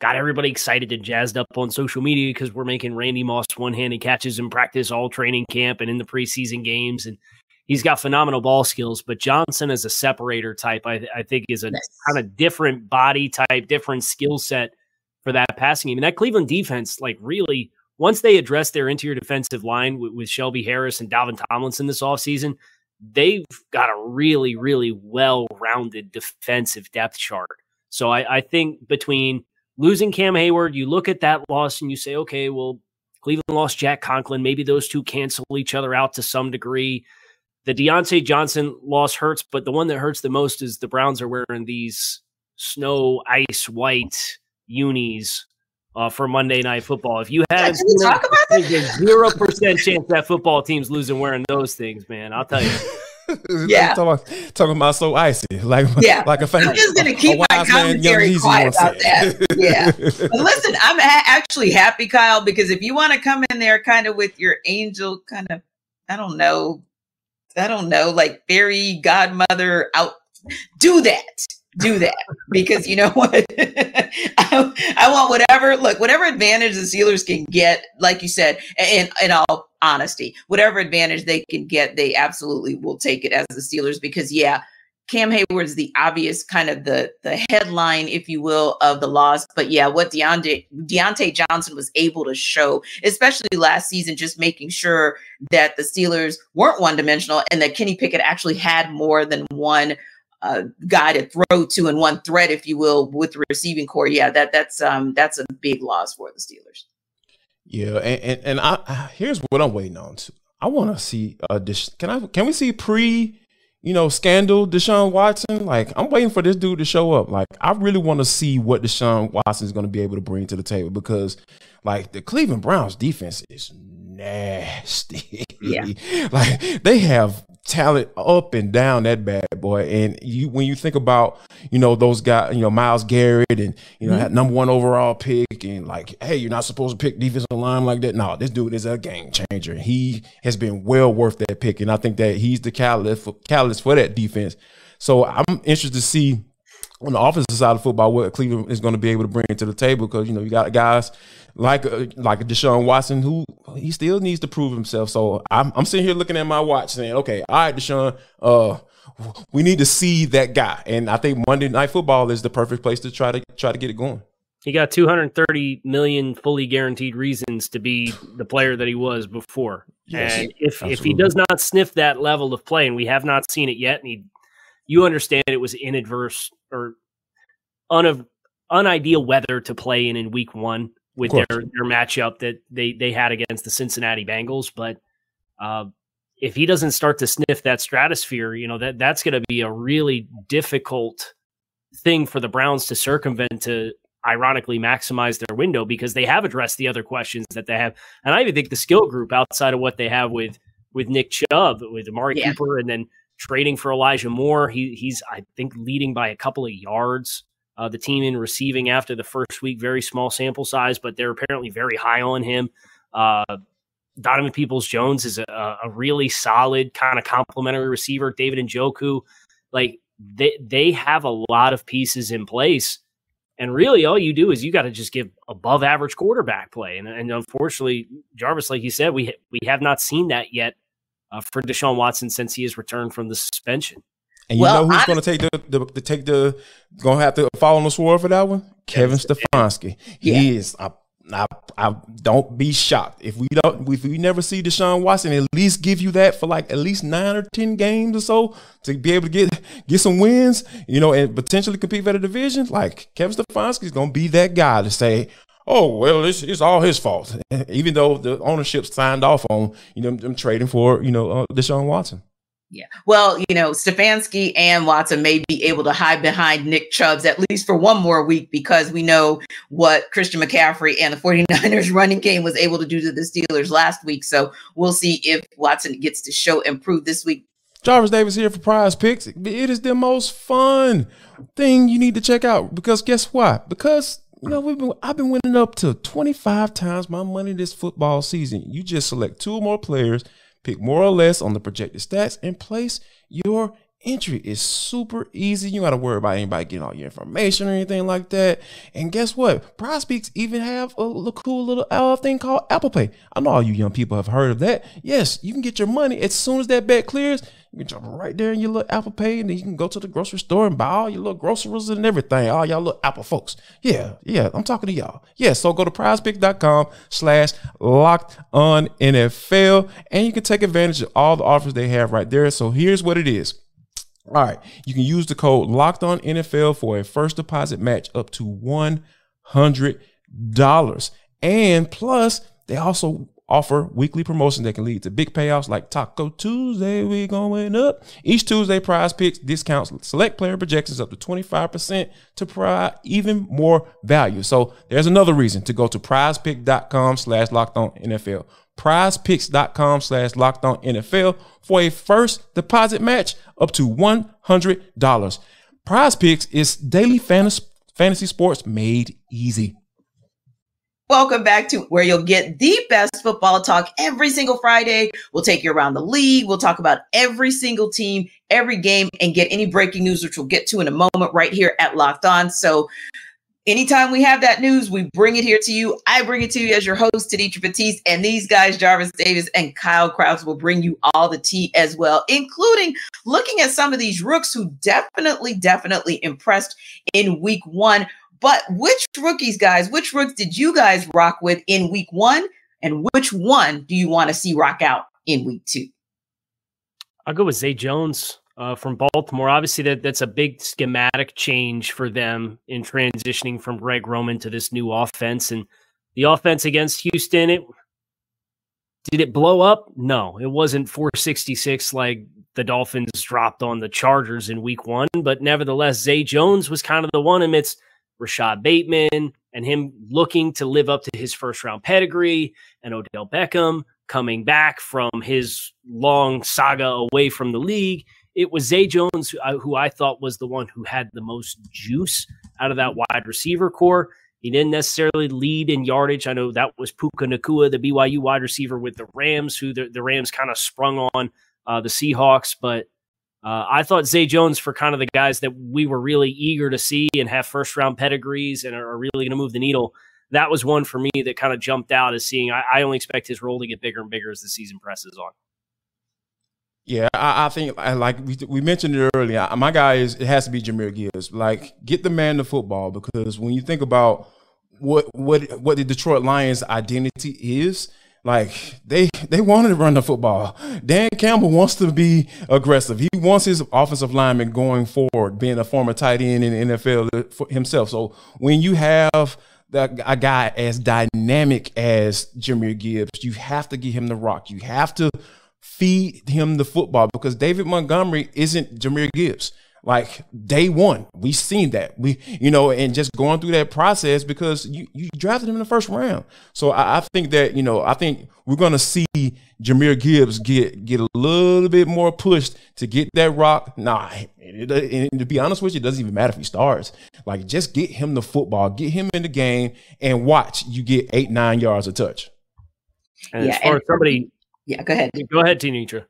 got everybody excited and jazzed up on social media because we're making Randy Moss one-handed catches in practice all training camp and in the preseason games. And he's got phenomenal ball skills, but Johnson is a separator type. I think is a kind of different body type, different skill set for that passing game. And that Cleveland defense, like really, once they addressed their interior defensive line with Shelby Harris and Dalvin Tomlinson this offseason, they've got a really, really well-rounded defensive depth chart. So I think between losing Cam Hayward, you look at that loss and you say, okay, well, Cleveland lost Jack Conklin. Maybe those two cancel each other out to some degree. The Diontae Johnson loss hurts, but the one that hurts the most is the Browns are wearing these snow, ice, white unis for Monday Night Football. If you had 0% chance that football team's losing wearing those things, man, I'll tell you. Yeah, talking about so icy, like a fan. I'm just gonna keep my commentary quiet about that. Yeah, but listen, I'm actually happy, Kyle, because if you want to come in there kind of with your angel kind of, I don't know, like fairy godmother out, do that because you know what, I want whatever advantage the Steelers can get, like you said, and I'll. Honesty, whatever advantage they can get, they absolutely will take it as the Steelers because, yeah, Cam Hayward's the obvious kind of the headline, if you will, of the loss. But, yeah, what Diontae Johnson was able to show, especially last season, just making sure that the Steelers weren't one-dimensional and that Kenny Pickett actually had more than one guy to throw to and one threat, if you will, with the receiving core. Yeah, that's a big loss for the Steelers. Yeah, and I here's what I'm waiting on. I want to see can we see scandal Deshaun Watson? Like, I'm waiting for this dude to show up. Like, I really want to see what Deshaun Watson is going to be able to bring to the table because, like, the Cleveland Browns defense is nasty. Yeah, like they have talent up and down that bad boy. And when you think about those guys, Myles Garrett and that #1 overall pick, and like, hey, you're not supposed to pick defensive line like that. No, this dude is a game changer. He has been well worth that pick, and I think that he's the catalyst for that defense. So I'm interested to see on the offensive side of football what Cleveland is going to be able to bring to the table because you got guys like Deshaun Watson, who he still needs to prove himself. So I'm sitting here looking at my watch saying, okay, all right, Deshaun, we need to see that guy. And I think Monday Night Football is the perfect place to try to get it going. He got 230 million fully guaranteed reasons to be the player that he was before. Yes, and if he does not sniff that level of play, and we have not seen it yet, and you understand it was inadverse or unideal weather to play in week one. With their matchup that they had against the Cincinnati Bengals. But if he doesn't start to sniff that stratosphere, that's going to be a really difficult thing for the Browns to circumvent to ironically maximize their window because they have addressed the other questions that they have. And I even think the skill group outside of what they have with Nick Chubb, with Amari Cooper, and then trading for Elijah Moore, he's, I think, leading by a couple of yards. The team in receiving after the first week, very small sample size, but they're apparently very high on him. Donovan Peoples-Jones is a really solid kind of complementary receiver. David Njoku, like they have a lot of pieces in place. And really all you do is you got to just give above average quarterback play. And unfortunately, Jarvis, like you said, we have not seen that yet for Deshaun Watson since he has returned from the suspension. And who's going to have to fall on the sword for that one? Kevin Stefanski. Yeah. He is. I don't be shocked if we never see Deshaun Watson at least give you that for like at least 9 or 10 games or so to be able to get some wins, and potentially compete for the division. Like Kevin Stefanski is going to be that guy to say, oh, well, it's all his fault, even though the ownership signed off on them trading for Deshaun Watson. Yeah. Well, Stefanski and Watson may be able to hide behind Nick Chubb at least for one more week because we know what Christian McCaffrey and the 49ers running game was able to do to the Steelers last week. So we'll see if Watson gets to show and prove this week. Jarvis Davis here for Prize Picks. It is the most fun thing you need to check out because guess what? Because I've been winning up to 25 times my money this football season. You just select two or more players. Pick more or less on the projected stats and place your entry is super easy. You don't got to worry about anybody getting all your information or anything like that. And guess what? Prospects even have a cool little thing called Apple Pay. I know all you young people have heard of that. Yes, you can get your money as soon as that bet clears. You can jump right there in your little Apple Pay, and then you can go to the grocery store and buy all your little groceries and everything. All y'all little Apple folks. Yeah, yeah, I'm talking to y'all. Yeah, so go to prizepicks.com/LockedOnNFL, and you can take advantage of all the offers they have right there. So here's what it is. All right, you can use the code LockedOnNFL for a first deposit match up to $100. And plus, they also offer weekly promotions that can lead to big payoffs like Taco Tuesday, we going up. Each Tuesday, Prize Picks discounts select player projections up to 25% to provide even more value. So there's another reason to go to prizepick.com/LockedOnNFL. Prizepicks.com/LockedOnNFL for a first deposit match up to $100. Prize Picks is daily fantasy sports made easy. Welcome back to where you'll get the best football talk every single Friday. We'll take you around the league. We'll talk about every single team, every game, and get any breaking news, which we'll get to in a moment right here at Locked On. So anytime we have that news, we bring it here to you. I bring it to you as your host, Tenitra Batiste, and these guys, Jarvis Davis and Kyle Krabs, will bring you all the tea as well, including looking at some of these rooks who definitely impressed in week one. But which rookies, guys, which rooks did you guys rock with in week one? And which one do you want to see rock out in week two? I'll go with Zay Jones from Baltimore. Obviously, that's a big schematic change for them in transitioning from Greg Roman to this new offense. And the offense against Houston, did it blow up? No, it wasn't 466 like the Dolphins dropped on the Chargers in week one. But nevertheless, Zay Jones was kind of the one amidst Rashad Bateman and him looking to live up to his first-round pedigree, and Odell Beckham coming back from his long saga away from the league. It was Zay Jones who I thought was the one who had the most juice out of that wide receiver core. He didn't necessarily lead in yardage. I know that was Puka Nacua, the BYU wide receiver with the Rams, who the Rams kind of sprung on the Seahawks. But I thought Zay Jones, for kind of the guys that we were really eager to see and have first-round pedigrees and are really going to move the needle, that was one for me that kind of jumped out as seeing. I only expect his role to get bigger and bigger as the season presses on. Yeah, I think, like we mentioned it earlier, my guy it has to be Jahmyr Gibbs. Like, get the man the football, because when you think about what the Detroit Lions' identity is, like they wanted to run the football. Dan Campbell wants to be aggressive. He wants his offensive lineman going forward, being a former tight end in the NFL for himself. So when you have a guy as dynamic as Jahmyr Gibbs, you have to get him the rock. You have to feed him the football, because David Montgomery isn't Jahmyr Gibbs. Like, day one, we've seen that. And just going through that process, because you drafted him in the first round. So I think that, I think we're going to see Jahmyr Gibbs get a little bit more pushed to get that rock. And to be honest with you, it doesn't even matter if he starts. Like, just get him the football, get him in the game, and watch you get 8-9 yards a touch. And yeah, as far as somebody – yeah, go ahead. Go ahead, Tenitra.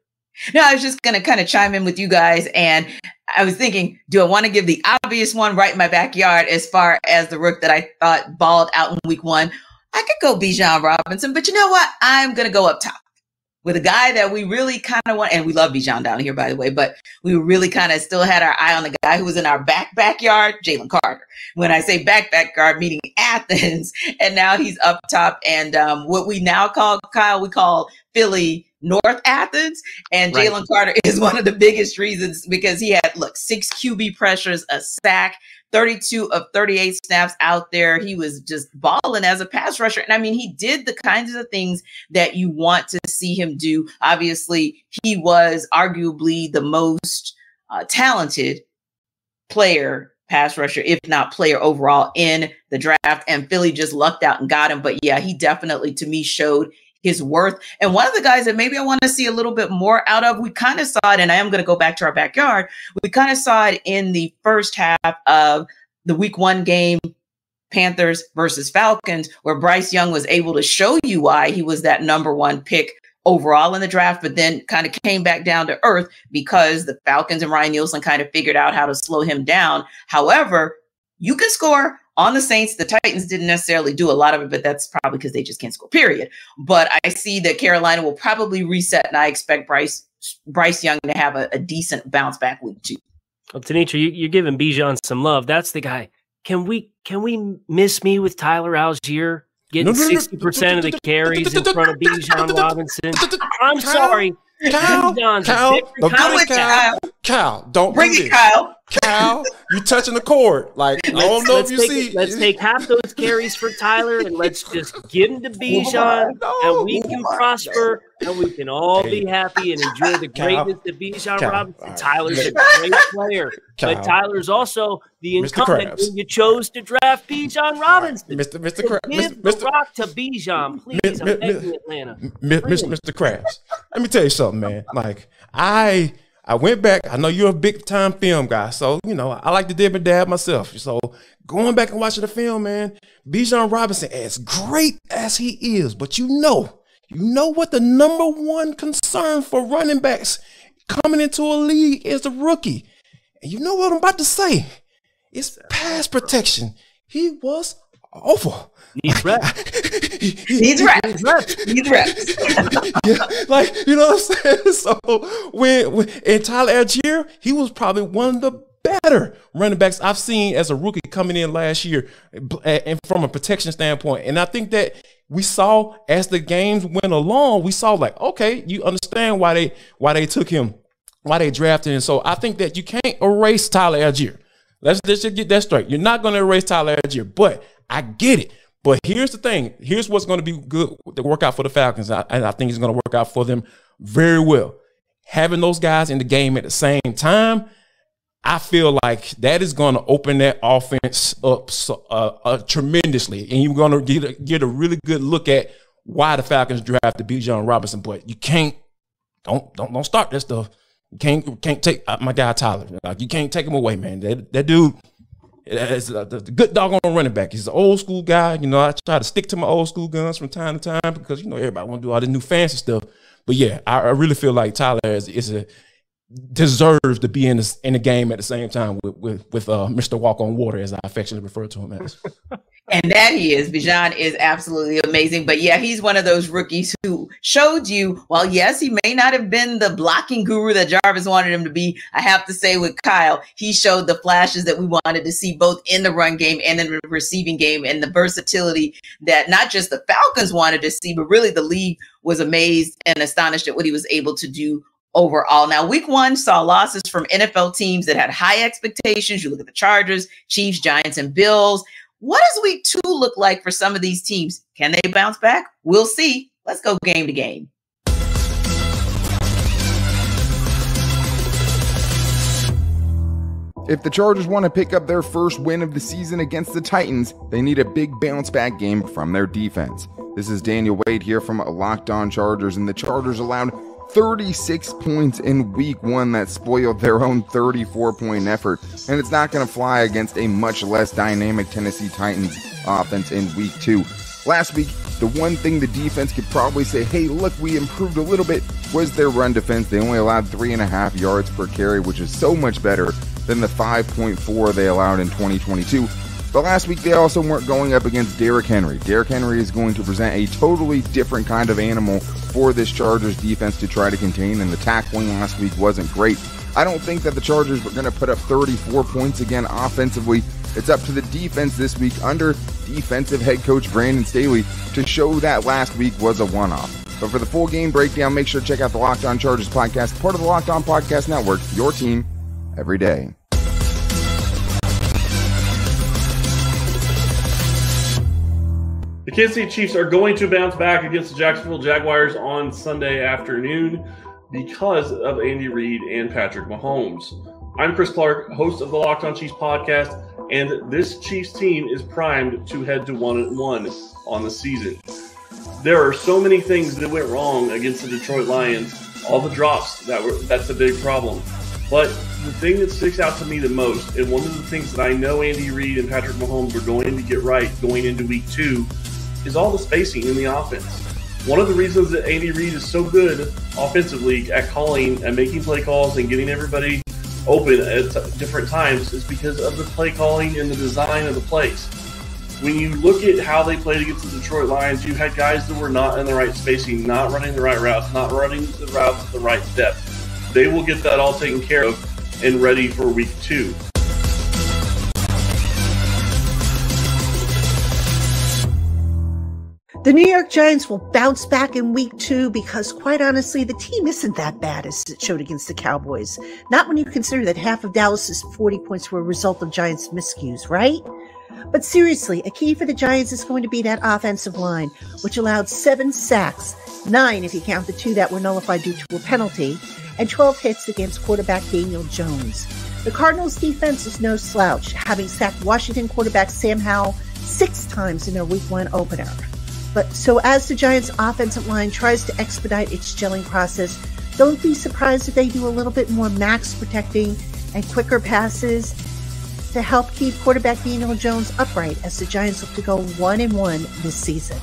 No, I was just going to kind of chime in with you guys, and I was thinking, do I want to give the obvious one right in my backyard as far as the rook that I thought balled out in week one? I could go Bijan Robinson, but you know what? I'm going to go up top with a guy that we really kind of want, and we love Bijan down here, by the way, but we really kind of still had our eye on the guy who was in our backyard, Jalen Carter. When I say backyard, meaning Athens, and now he's up top, and what we now call, Kyle, we call Philly North Athens, and right. Jalen Carter is one of the biggest reasons, because he had, look, 6 QB pressures, a sack, 32 of 38 snaps out there. He was just balling as a pass rusher. And I mean, he did the kinds of things that you want to see him do. Obviously, he was arguably the most talented player, pass rusher, if not player overall in the draft. And Philly just lucked out and got him. But yeah, he definitely, to me, showed his worth. And one of the guys that maybe I want to see a little bit more out of, we kind of saw it, and I am going to go back to our backyard. We kind of saw it in the first half of the week one game, Panthers versus Falcons, where Bryce Young was able to show you why he was that number 1 pick overall in the draft, but then kind of came back down to earth because the Falcons and Ryan Nielsen kind of figured out how to slow him down. However, you can score on the Saints. The Titans didn't necessarily do a lot of it, but that's probably because they just can't score, period. But I see that Carolina will probably reset, and I expect Bryce Young to have a decent bounce back week too. Well, Tenitra, you're giving Bijan some love. That's the guy. Can we miss me with Tyler Algier getting 60% of the carries in front of Bijan Robinson? I'm sorry. Kyle, don't bring it, Kyle. Kyle, you touching the cord. Like, I don't know if you see. Let's take half those carries for Tyler and let's just give him to Bijan, and we can prosper, and we can all be happy and enjoy the greatness of Bijan Robinson. Right. Tyler's a great player, but Tyler's also the incumbent who you chose to draft, Bijan Robinson. Right. Mr. Krabs, give the rock to Bijan, please. I'm begging Atlanta. Mr. Krabs, let me tell you something, man. Like, I went back. I know you're a big-time film guy, so, you know, I like to dib and dab myself. So going back and watching the film, man, Bijan Robinson, as great as he is, but you know what the number one concern for running backs coming into a league is the rookie. And you know what I'm about to say. It's pass protection. He was awful. Needs reps. Needs reps. Yeah, like, you know what I'm saying? So when Tyler Algier, he was probably one of the better running backs I've seen as a rookie coming in last year, and from a protection standpoint. And I think that we saw as the games went along, we saw like, okay, you understand why they took him, why they drafted him. So I think that you can't erase Tyler Algier. Let's just get that straight. You're not going to erase Tyler Algier, but I get it. But here's the thing. Here's what's going to be good to work out for the Falcons. And I think it's going to work out for them very well. Having those guys in the game at the same time, I feel like that is going to open that offense up tremendously. And you're going to get a really good look at why the Falcons drafted Bijan Robinson. But you can't – don't start that stuff. You can't take my guy Tyler. Like, you can't take him away, man. That dude – it's a good doggone running back. He's an old school guy. You know, I try to stick to my old school guns from time to time because, you know, everybody want to do all this new fancy stuff. But yeah, I really feel like Tyler deserves to be in the game at the same time with Mr. Walk on Water, as I affectionately refer to him as. And that he is. Bijan is absolutely amazing. But yeah, he's one of those rookies who showed you, while yes, he may not have been the blocking guru that Jarvis wanted him to be, I have to say with Kyle, he showed the flashes that we wanted to see both in the run game and in the receiving game, and the versatility that not just the Falcons wanted to see, but really the league was amazed and astonished at what he was able to do overall. Now, week one saw losses from NFL teams that had high expectations. You look at the Chargers, Chiefs, Giants, and Bills. What does week two look like for some of these teams? Can they bounce back? We'll see. Let's go game to game. If the Chargers want to pick up their first win of the season against the Titans, they need a big bounce back game from their defense. This is Daniel Wade here from Locked On Chargers, and the Chargers allowed 36 points in week one that spoiled their own 34-point effort, and it's not going to fly against a much less dynamic Tennessee Titans offense in week two. Last week, the one thing the defense could probably say, hey, look, we improved a little bit, was their run defense. They only allowed 3.5 yards per carry, which is so much better than the 5.4 they allowed in 2022. But last week, they also weren't going up against Derrick Henry. Derrick Henry is going to present a totally different kind of animal for this Chargers defense to try to contain, and the tackling last week wasn't great. I don't think that the Chargers were going to put up 34 points again offensively. It's up to the defense this week under defensive head coach Brandon Staley to show that last week was a one-off. But for the full game breakdown, make sure to check out the Locked On Chargers podcast, part of the Locked On Podcast Network, your team every day. The Kansas City Chiefs are going to bounce back against the Jacksonville Jaguars on Sunday afternoon because of Andy Reid and Patrick Mahomes. I'm Chris Clark, host of the Locked On Chiefs podcast, and this Chiefs team is primed to head to 1-1 on the season. There are so many things that went wrong against the Detroit Lions. All the drops, that's a big problem. But the thing that sticks out to me the most, and one of the things that I know Andy Reid and Patrick Mahomes are going to get right going into week two, is all the spacing in the offense. One of the reasons that Andy Reid is so good offensively at calling and making play calls and getting everybody open at different times is because of the play calling and the design of the plays. When you look at how they played against the Detroit Lions, you had guys that were not in the right spacing, not running the right routes, not running the routes at the right depth. They will get that all taken care of and ready for week 2. The New York Giants will bounce back in week 2 because, quite honestly, the team isn't that bad as it showed against the Cowboys. Not when you consider that half of Dallas's 40 points were a result of Giants' miscues, right? But seriously, a key for the Giants is going to be that offensive line, which allowed 7 sacks, 9 if you count the 2 that were nullified due to a penalty, and 12 hits against quarterback Daniel Jones. The Cardinals' defense is no slouch, having sacked Washington quarterback Sam Howell 6 times in their week 1 opener. But so as the Giants' offensive line tries to expedite its gelling process, don't be surprised if they do a little bit more max protecting and quicker passes to help keep quarterback Daniel Jones upright as the Giants look to go 1-1 this season.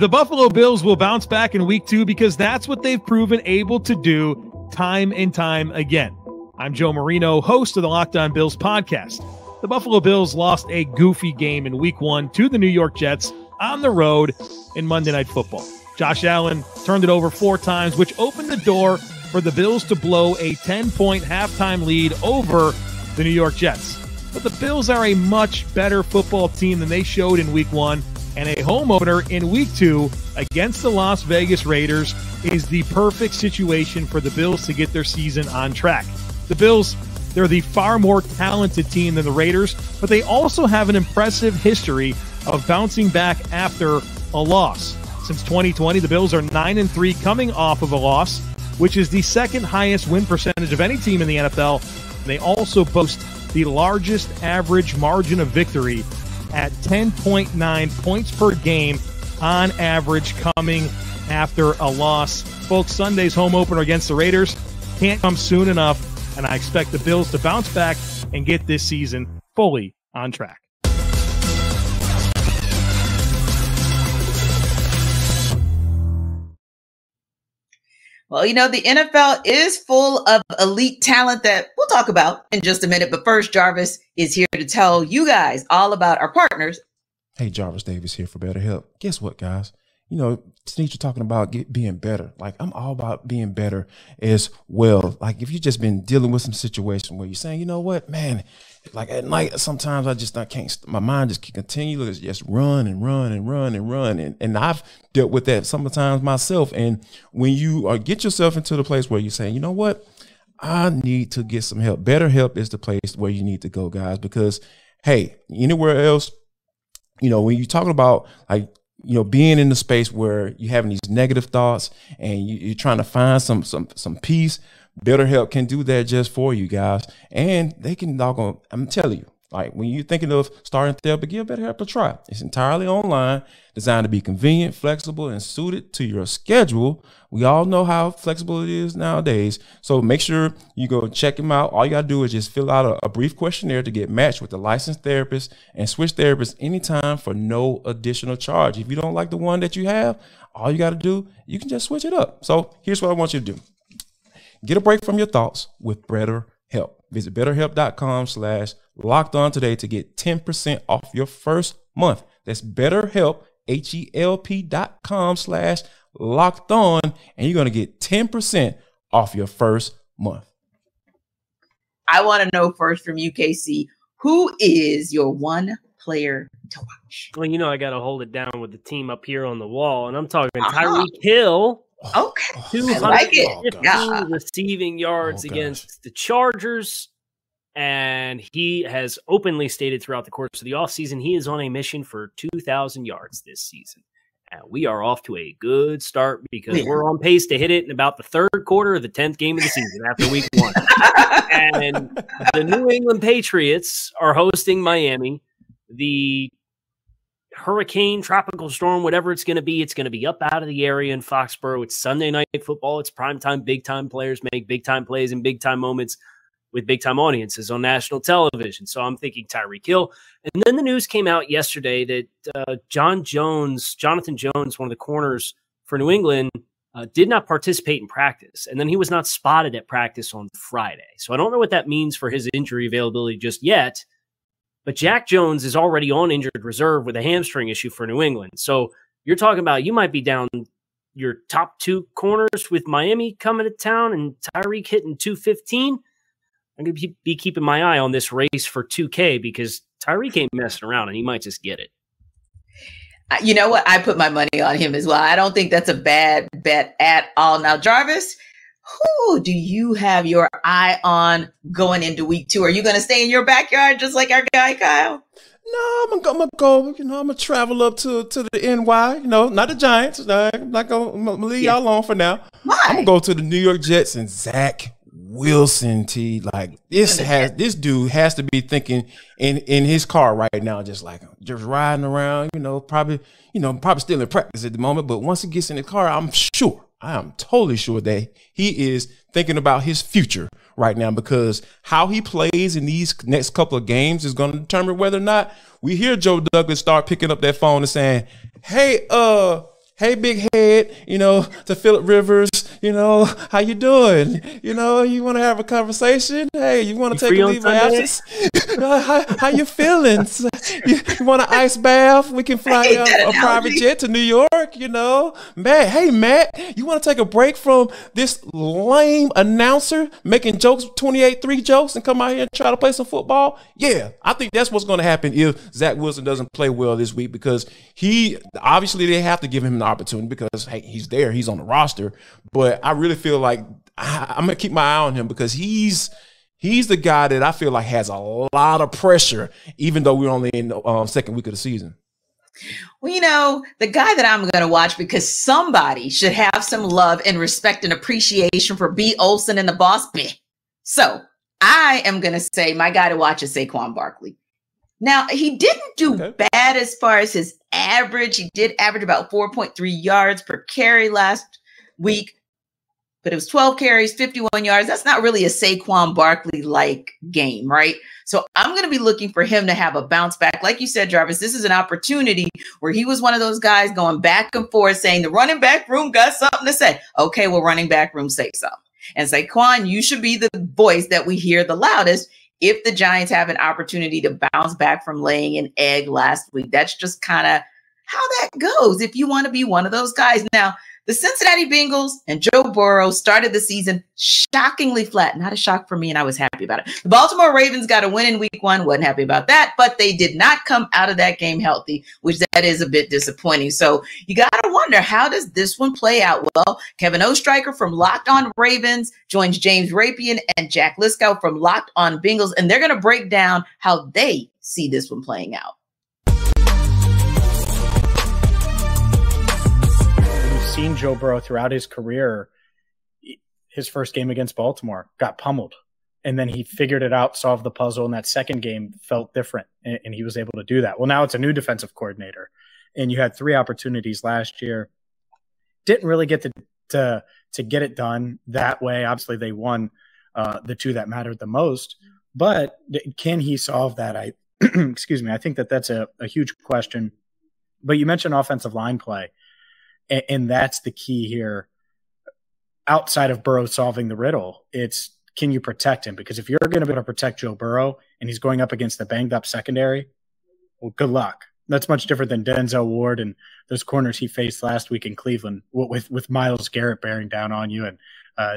The Buffalo Bills will bounce back in week 2 because that's what they've proven able to do time and time again. I'm Joe Marino, host of the Locked On Bills podcast. The Buffalo Bills lost a goofy game in week 1 to the New York Jets on the road in Monday Night Football. Josh Allen turned it over 4 times, which opened the door for the Bills to blow a 10-point halftime lead over the New York Jets. But the Bills are a much better football team than they showed in week 1, and a home opener in week 2 against the Las Vegas Raiders is the perfect situation for the Bills to get their season on track. The Bills, they're the far more talented team than the Raiders, but they also have an impressive history of bouncing back after a loss. Since 2020, the Bills are 9-3 coming off of a loss, which is the second highest win percentage of any team in the NFL. They also boast the largest average margin of victory at 10.9 points per game on average coming after a loss. Folks, Sunday's home opener against the Raiders can't come soon enough, and I expect the Bills to bounce back and get this season fully on track. Well, you know, the NFL is full of elite talent that we'll talk about in just a minute. But first, Jarvis is here to tell you guys all about our partners. Hey, Jarvis Davis here for BetterHelp. Guess what, guys? You know, Tenitra talking about being better. Like, I'm all about being better as well. Like, if you've just been dealing with some situation where you're saying, you know what, man, like at night, sometimes I can't, my mind just can continue to just run. And I've dealt with that sometimes myself. And when you get yourself into the place where you're saying, you know what, I need to get some help. BetterHelp is the place where you need to go, guys, because, hey, anywhere else, you know, when you're talking about, like, you know, being in the space where you're having these negative thoughts and you're trying to find some peace, BetterHelp can do that just for you guys. And they can doggone, I'm telling you, like when you're thinking of starting therapy, give BetterHelp a try. It's entirely online, designed to be convenient, flexible, and suited to your schedule. We all know how flexible it is nowadays. So make sure you go check them out. All you got to do is just fill out a brief questionnaire to get matched with a licensed therapist and switch therapists anytime for no additional charge. If you don't like the one that you have, all you got to do, you can just switch it up. So here's what I want you to do. Get a break from your thoughts with BetterHelp. Visit BetterHelp.com/LockedOn today to get 10% off your first month. That's BetterHelp, HELP.com/LockedOn, and you're going to get 10% off your first month. I want to know first from you, Casey, who is your one player to watch? Well, you know, I got to hold it down with the team up here on the wall, and I'm talking Tyreek Hill. Okay. 250 I like it. Receiving yards against the Chargers. And he has openly stated throughout the course of the offseason he is on a mission for 2,000 yards this season. And we are off to a good start because we're on pace to hit it in about the third quarter of the 10th game of the season after week 1. And the New England Patriots are hosting Miami. The hurricane, tropical storm, whatever it's going to be up out of the area in Foxborough. It's Sunday Night Football. It's primetime. Big-time players make big-time plays in big-time moments. with big-time audiences on national television. So I'm thinking Tyreek Hill. And then the news came out yesterday that Jonathan Jones, one of the corners for New England, did not participate in practice. And then he was not spotted at practice on Friday. So I don't know what that means for his injury availability just yet. But Jack Jones is already on injured reserve with a hamstring issue for New England. So you're talking about you might be down your top two corners with Miami coming to town and Tyreek hitting 215. I'm going to be keeping my eye on this race for 2K because Tyreek ain't messing around and he might just get it. You know what? I put my money on him as well. I don't think that's a bad bet at all. Now, Jarvis, who do you have your eye on going into week two? Are you going to stay in your backyard just like our guy, Kyle? No, I'm going to go, you know, I'm going to travel up to the NY, you know, not the Giants. I'm not going to leave y'all alone for now. Why? I'm going to go to the New York Jets and Zach Wilson, T. Like, this dude has to be thinking in his car right now, just riding around, probably still in practice at the moment. But once he gets in the car, I am totally sure that he is thinking about his future right now, because how he plays in these next couple of games is going to determine whether or not we hear Joe Douglas start picking up that phone and saying, hey, big head, to Phillip Rivers, how you doing? You want to have a conversation? Hey, you want to take a leave of absence? How you feeling? You want an ice bath? We can fly a private jet to New York, Matt, hey, Matt, you want to take a break from this lame announcer making jokes, 28-3 jokes, and come out here and try to play some football? Yeah, I think that's what's going to happen if Zach Wilson doesn't play well this week, because they have to give him an opportunity because, hey, he's there. He's on the roster. But I really feel like I'm going to keep my eye on him because he's the guy that I feel like has a lot of pressure, even though we're only in the second week of the season. Well, the guy that I'm going to watch, because somebody should have some love and respect and appreciation for B. Olsen and the Boss B. So I am going to say my guy to watch is Saquon Barkley. Now, he didn't do bad as far as his average. He did average about 4.3 yards per carry last week. But it was 12 carries, 51 yards. That's not really a Saquon Barkley-like game, right? So I'm going to be looking for him to have a bounce back. Like you said, Jarvis, this is an opportunity where he was one of those guys going back and forth saying the running back room got something to say. Okay, well, running back room say something. And Saquon, you should be the voice that we hear the loudest if the Giants have an opportunity to bounce back from laying an egg last week. That's just kind of how that goes if you want to be one of those guys. Now, the Cincinnati Bengals and Joe Burrow started the season shockingly flat. Not a shock for me, and I was happy about it. The Baltimore Ravens got a win in week one. Wasn't happy about that, but they did not come out of that game healthy, which that is a bit disappointing. So you got to wonder, how does this one play out? Well, Kevin Ostreicher from Locked On Ravens joins James Rapien and Jack Liscow from Locked On Bengals, and they're going to break down how they see this one playing out. Seen Joe Burrow throughout his career. His first game against Baltimore got pummeled, and then he figured it out, solved the puzzle, and that second game felt different, and he was able to do that. Well, now it's a new defensive coordinator, and you had three opportunities last year. Didn't really get to get it done that way. Obviously, they won the two that mattered the most, but can he solve that? Excuse me. I think that's a huge question, but you mentioned offensive line play. And that's the key here. Outside of Burrow solving the riddle, it's can you protect him? Because if you're going to be able to protect Joe Burrow and he's going up against the banged-up secondary, well, good luck. That's much different than Denzel Ward and those corners he faced last week in Cleveland with Myles Garrett bearing down on you and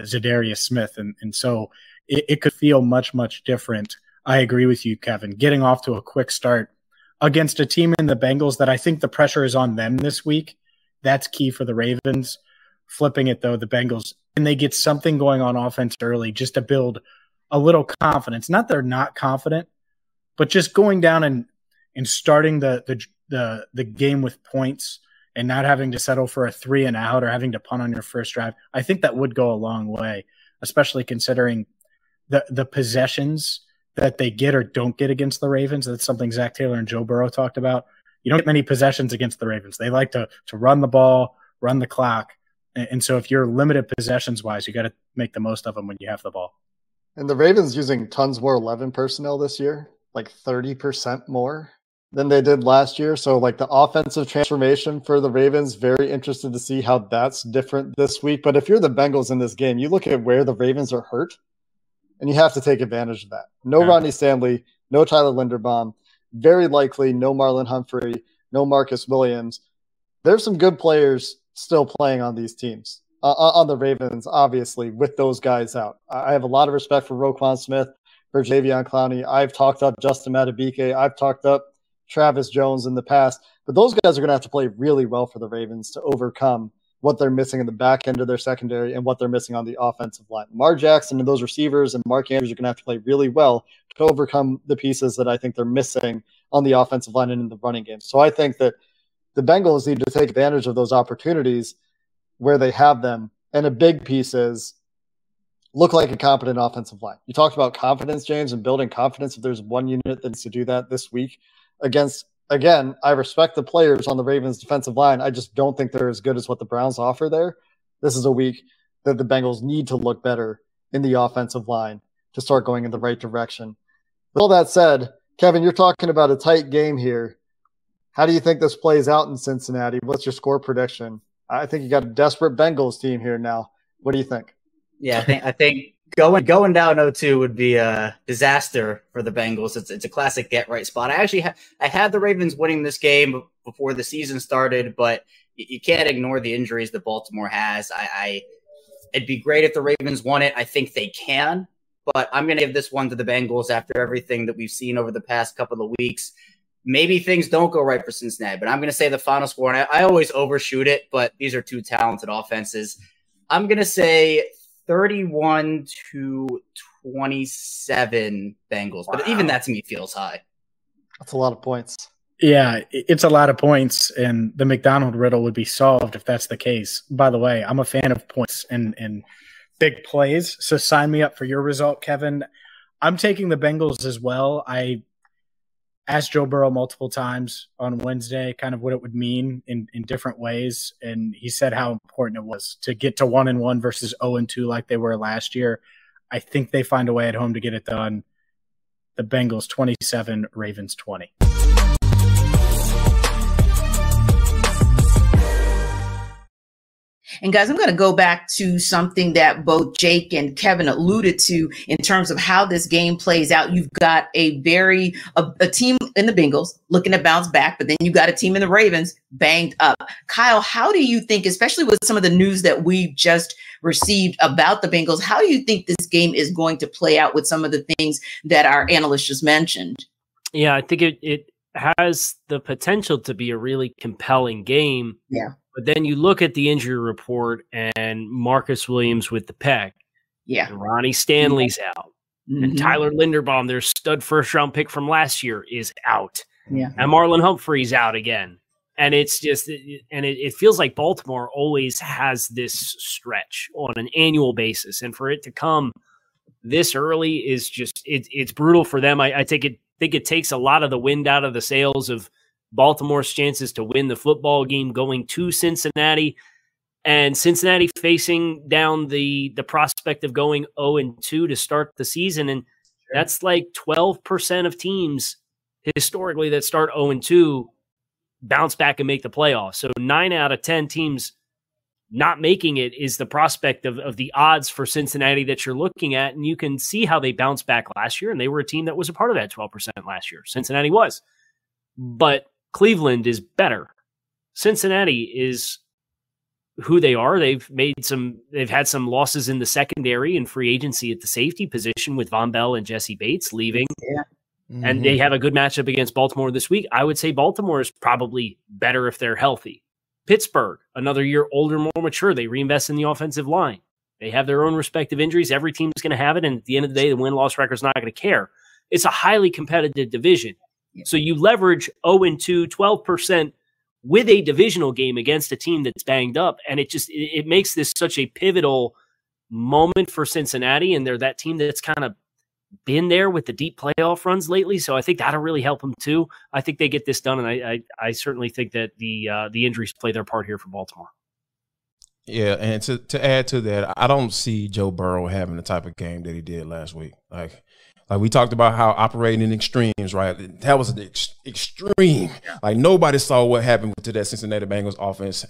Zadarius Smith. And so it could feel much, much different. I agree with you, Kevin. Getting off to a quick start against a team in the Bengals that I think the pressure is on them this week. That's key for the Ravens. Flipping it, though, the Bengals, and they get something going on offense early just to build a little confidence. Not they're not confident, but just going down and starting the game with points and not having to settle for a 3-and-out or having to punt on your first drive. I think that would go a long way, especially considering the possessions that they get or don't get against the Ravens. That's something Zach Taylor and Joe Burrow talked about. You don't get many possessions against the Ravens. They like to run the ball, run the clock. And so if you're limited possessions-wise, you got to make the most of them when you have the ball. And the Ravens using tons more 11 personnel this year, like 30% more than they did last year. So like the offensive transformation for the Ravens, very interested to see how that's different this week. But if you're the Bengals in this game, you look at where the Ravens are hurt, and you have to take advantage of that. No Ronnie Stanley, no Tyler Linderbaum, very likely no Marlon Humphrey, no Marcus Williams. There's some good players still playing on these teams, on the Ravens, obviously, with those guys out. I have a lot of respect for Roquan Smith, for Jadeveon Clowney. I've talked up Justin Madubuike. I've talked up Travis Jones in the past, but those guys are going to have to play really well for the Ravens to overcome what they're missing in the back end of their secondary and what they're missing on the offensive line. Lamar Jackson and those receivers and Mark Andrews are going to have to play really well to overcome the pieces that I think they're missing on the offensive line and in the running game. So I think that the Bengals need to take advantage of those opportunities where they have them. And a big piece is look like a competent offensive line. You talked about confidence, James, and building confidence. If there's one unit that needs to do that this week against, again, I respect the players on the Ravens defensive line. I just don't think they're as good as what the Browns offer there. This is a week that the Bengals need to look better in the offensive line to start going in the right direction. With all that said, Kevin, you're talking about a tight game here. How do you think this plays out in Cincinnati? What's your score prediction? I think you got a desperate Bengals team here now. What do you think? Yeah, I think going down 0-2 would be a disaster for the Bengals. It's a classic get-right spot. I actually had the Ravens winning this game before the season started, but you can't ignore the injuries that Baltimore has. It'd be great if the Ravens won it. I think they can, but I'm going to give this one to the Bengals after everything that we've seen over the past couple of weeks. Maybe things don't go right for Cincinnati, but I'm going to say the final score, and I always overshoot it, but these are two talented offenses. I'm going to say 31-27 Bengals, but even that to me feels high. That's a lot of points. Yeah, it's a lot of points, and the McDonald riddle would be solved if that's the case. By the way, I'm a fan of points and big plays, so sign me up for your result, Kevin. I'm taking the Bengals as well. I asked Joe Burrow multiple times on Wednesday kind of what it would mean in different ways, and he said how important it was to get to 1-1 versus 0-2 like they were last year. I think they find a way at home to get it done. The Bengals 27, Ravens 20. And guys, I'm going to go back to something that both Jake and Kevin alluded to in terms of how this game plays out. You've got a team in the Bengals looking to bounce back, but then you got a team in the Ravens banged up. Kyle, how do you think, especially with some of the news that we've just received about the Bengals, how do you think this game is going to play out with some of the things that our analysts just mentioned? Yeah, I think it has the potential to be a really compelling game. Yeah. But then you look at the injury report and Marcus Williams with the pec. Yeah. And Ronnie Stanley's out. Mm-hmm. And Tyler Linderbaum, their stud first-round pick from last year, is out. Yeah. And Marlon Humphrey's out again. And it's just – and it feels like Baltimore always has this stretch on an annual basis. And for it to come this early is just it's brutal for them. I think it takes a lot of the wind out of the sails of – Baltimore's chances to win the football game going to Cincinnati, and Cincinnati facing down the prospect of going 0-2 to start the season. And that's like 12% of teams historically that start 0-2 bounce back and make the playoffs. So 9 out of 10 teams not making it is the prospect of the odds for Cincinnati that you're looking at. And you can see how they bounced back last year. And they were a team that was a part of that 12% last year. Cincinnati was, but Cleveland is better. Cincinnati is who they are. They've had some losses in the secondary and free agency at the safety position with Von Bell and Jesse Bates leaving. Yeah. Mm-hmm. And they have a good matchup against Baltimore this week. I would say Baltimore is probably better if they're healthy. Pittsburgh, another year older, more mature. They reinvest in the offensive line. They have their own respective injuries. Every team is going to have it. And at the end of the day, the win-loss record is not going to care. It's a highly competitive division. So you leverage 0-2, 12% with a divisional game against a team that's banged up. And it makes this such a pivotal moment for Cincinnati. And they're that team that's kind of been there with the deep playoff runs lately. So I think that'll really help them too. I think they get this done. And I certainly think that the injuries play their part here for Baltimore. Yeah, and to add to that, I don't see Joe Burrow having the type of game that he did last week. Like we talked about how operating in extremes, right? That was an extreme. Like nobody saw what happened to that Cincinnati Bengals offense.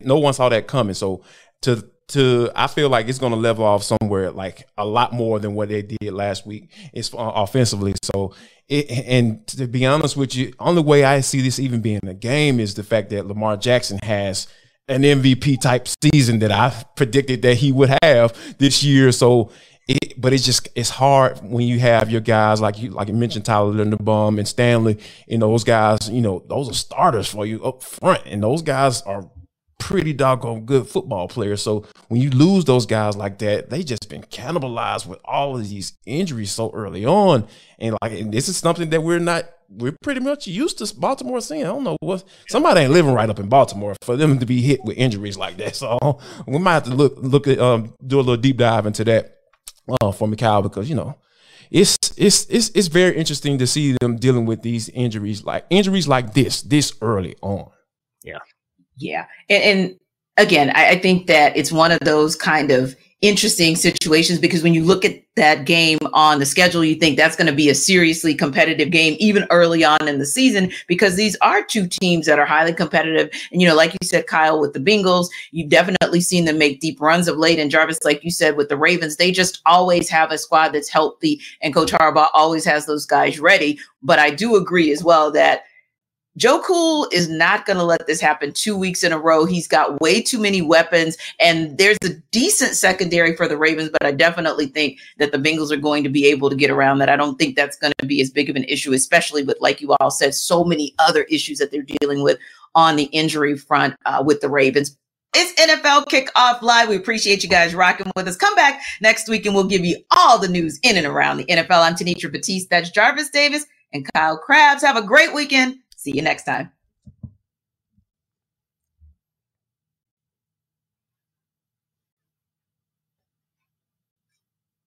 No one saw that coming. So I feel like it's going to level off somewhere, like a lot more than what they did last week. It's offensively. So, and to be honest with you, only way I see this even being a game is the fact that Lamar Jackson has an MVP type season that I predicted that he would have this year. So, but it's just, it's hard when you have your guys like you mentioned, Tyler Linderbaum and Stanley, and those guys, you know, those are starters for you up front, and those guys are pretty doggone good football players. So when you lose those guys like that, they just been cannibalized with all of these injuries so early on. And this is something that we're pretty much used to Baltimore seeing. I don't know what, somebody ain't living right up in Baltimore for them to be hit with injuries like that. So we might have to look at, do a little deep dive into that for Mikal, because, you know, it's very interesting to see them dealing with these injuries like this early on. Yeah. Yeah. And again, I think that it's one of those kind of interesting situations, because when you look at that game on the schedule, you think that's going to be a seriously competitive game, even early on in the season, because these are two teams that are highly competitive. And, you know, like you said, Kyle, with the Bengals, you've definitely seen them make deep runs of late. And Jarvis, like you said, with the Ravens, they just always have a squad that's healthy. And Coach Harbaugh always has those guys ready. But I do agree as well that Joe Cool is not going to let this happen 2 weeks in a row. He's got way too many weapons, and there's a decent secondary for the Ravens, but I definitely think that the Bengals are going to be able to get around that. I don't think that's going to be as big of an issue, especially with, like you all said, so many other issues that they're dealing with on the injury front with the Ravens. It's NFL Kickoff Live. We appreciate you guys rocking with us. Come back next week, and we'll give you all the news in and around the NFL. I'm Tenitra Batiste. That's Jarvis Davis and Kyle Krabs. Have a great weekend. See you next time.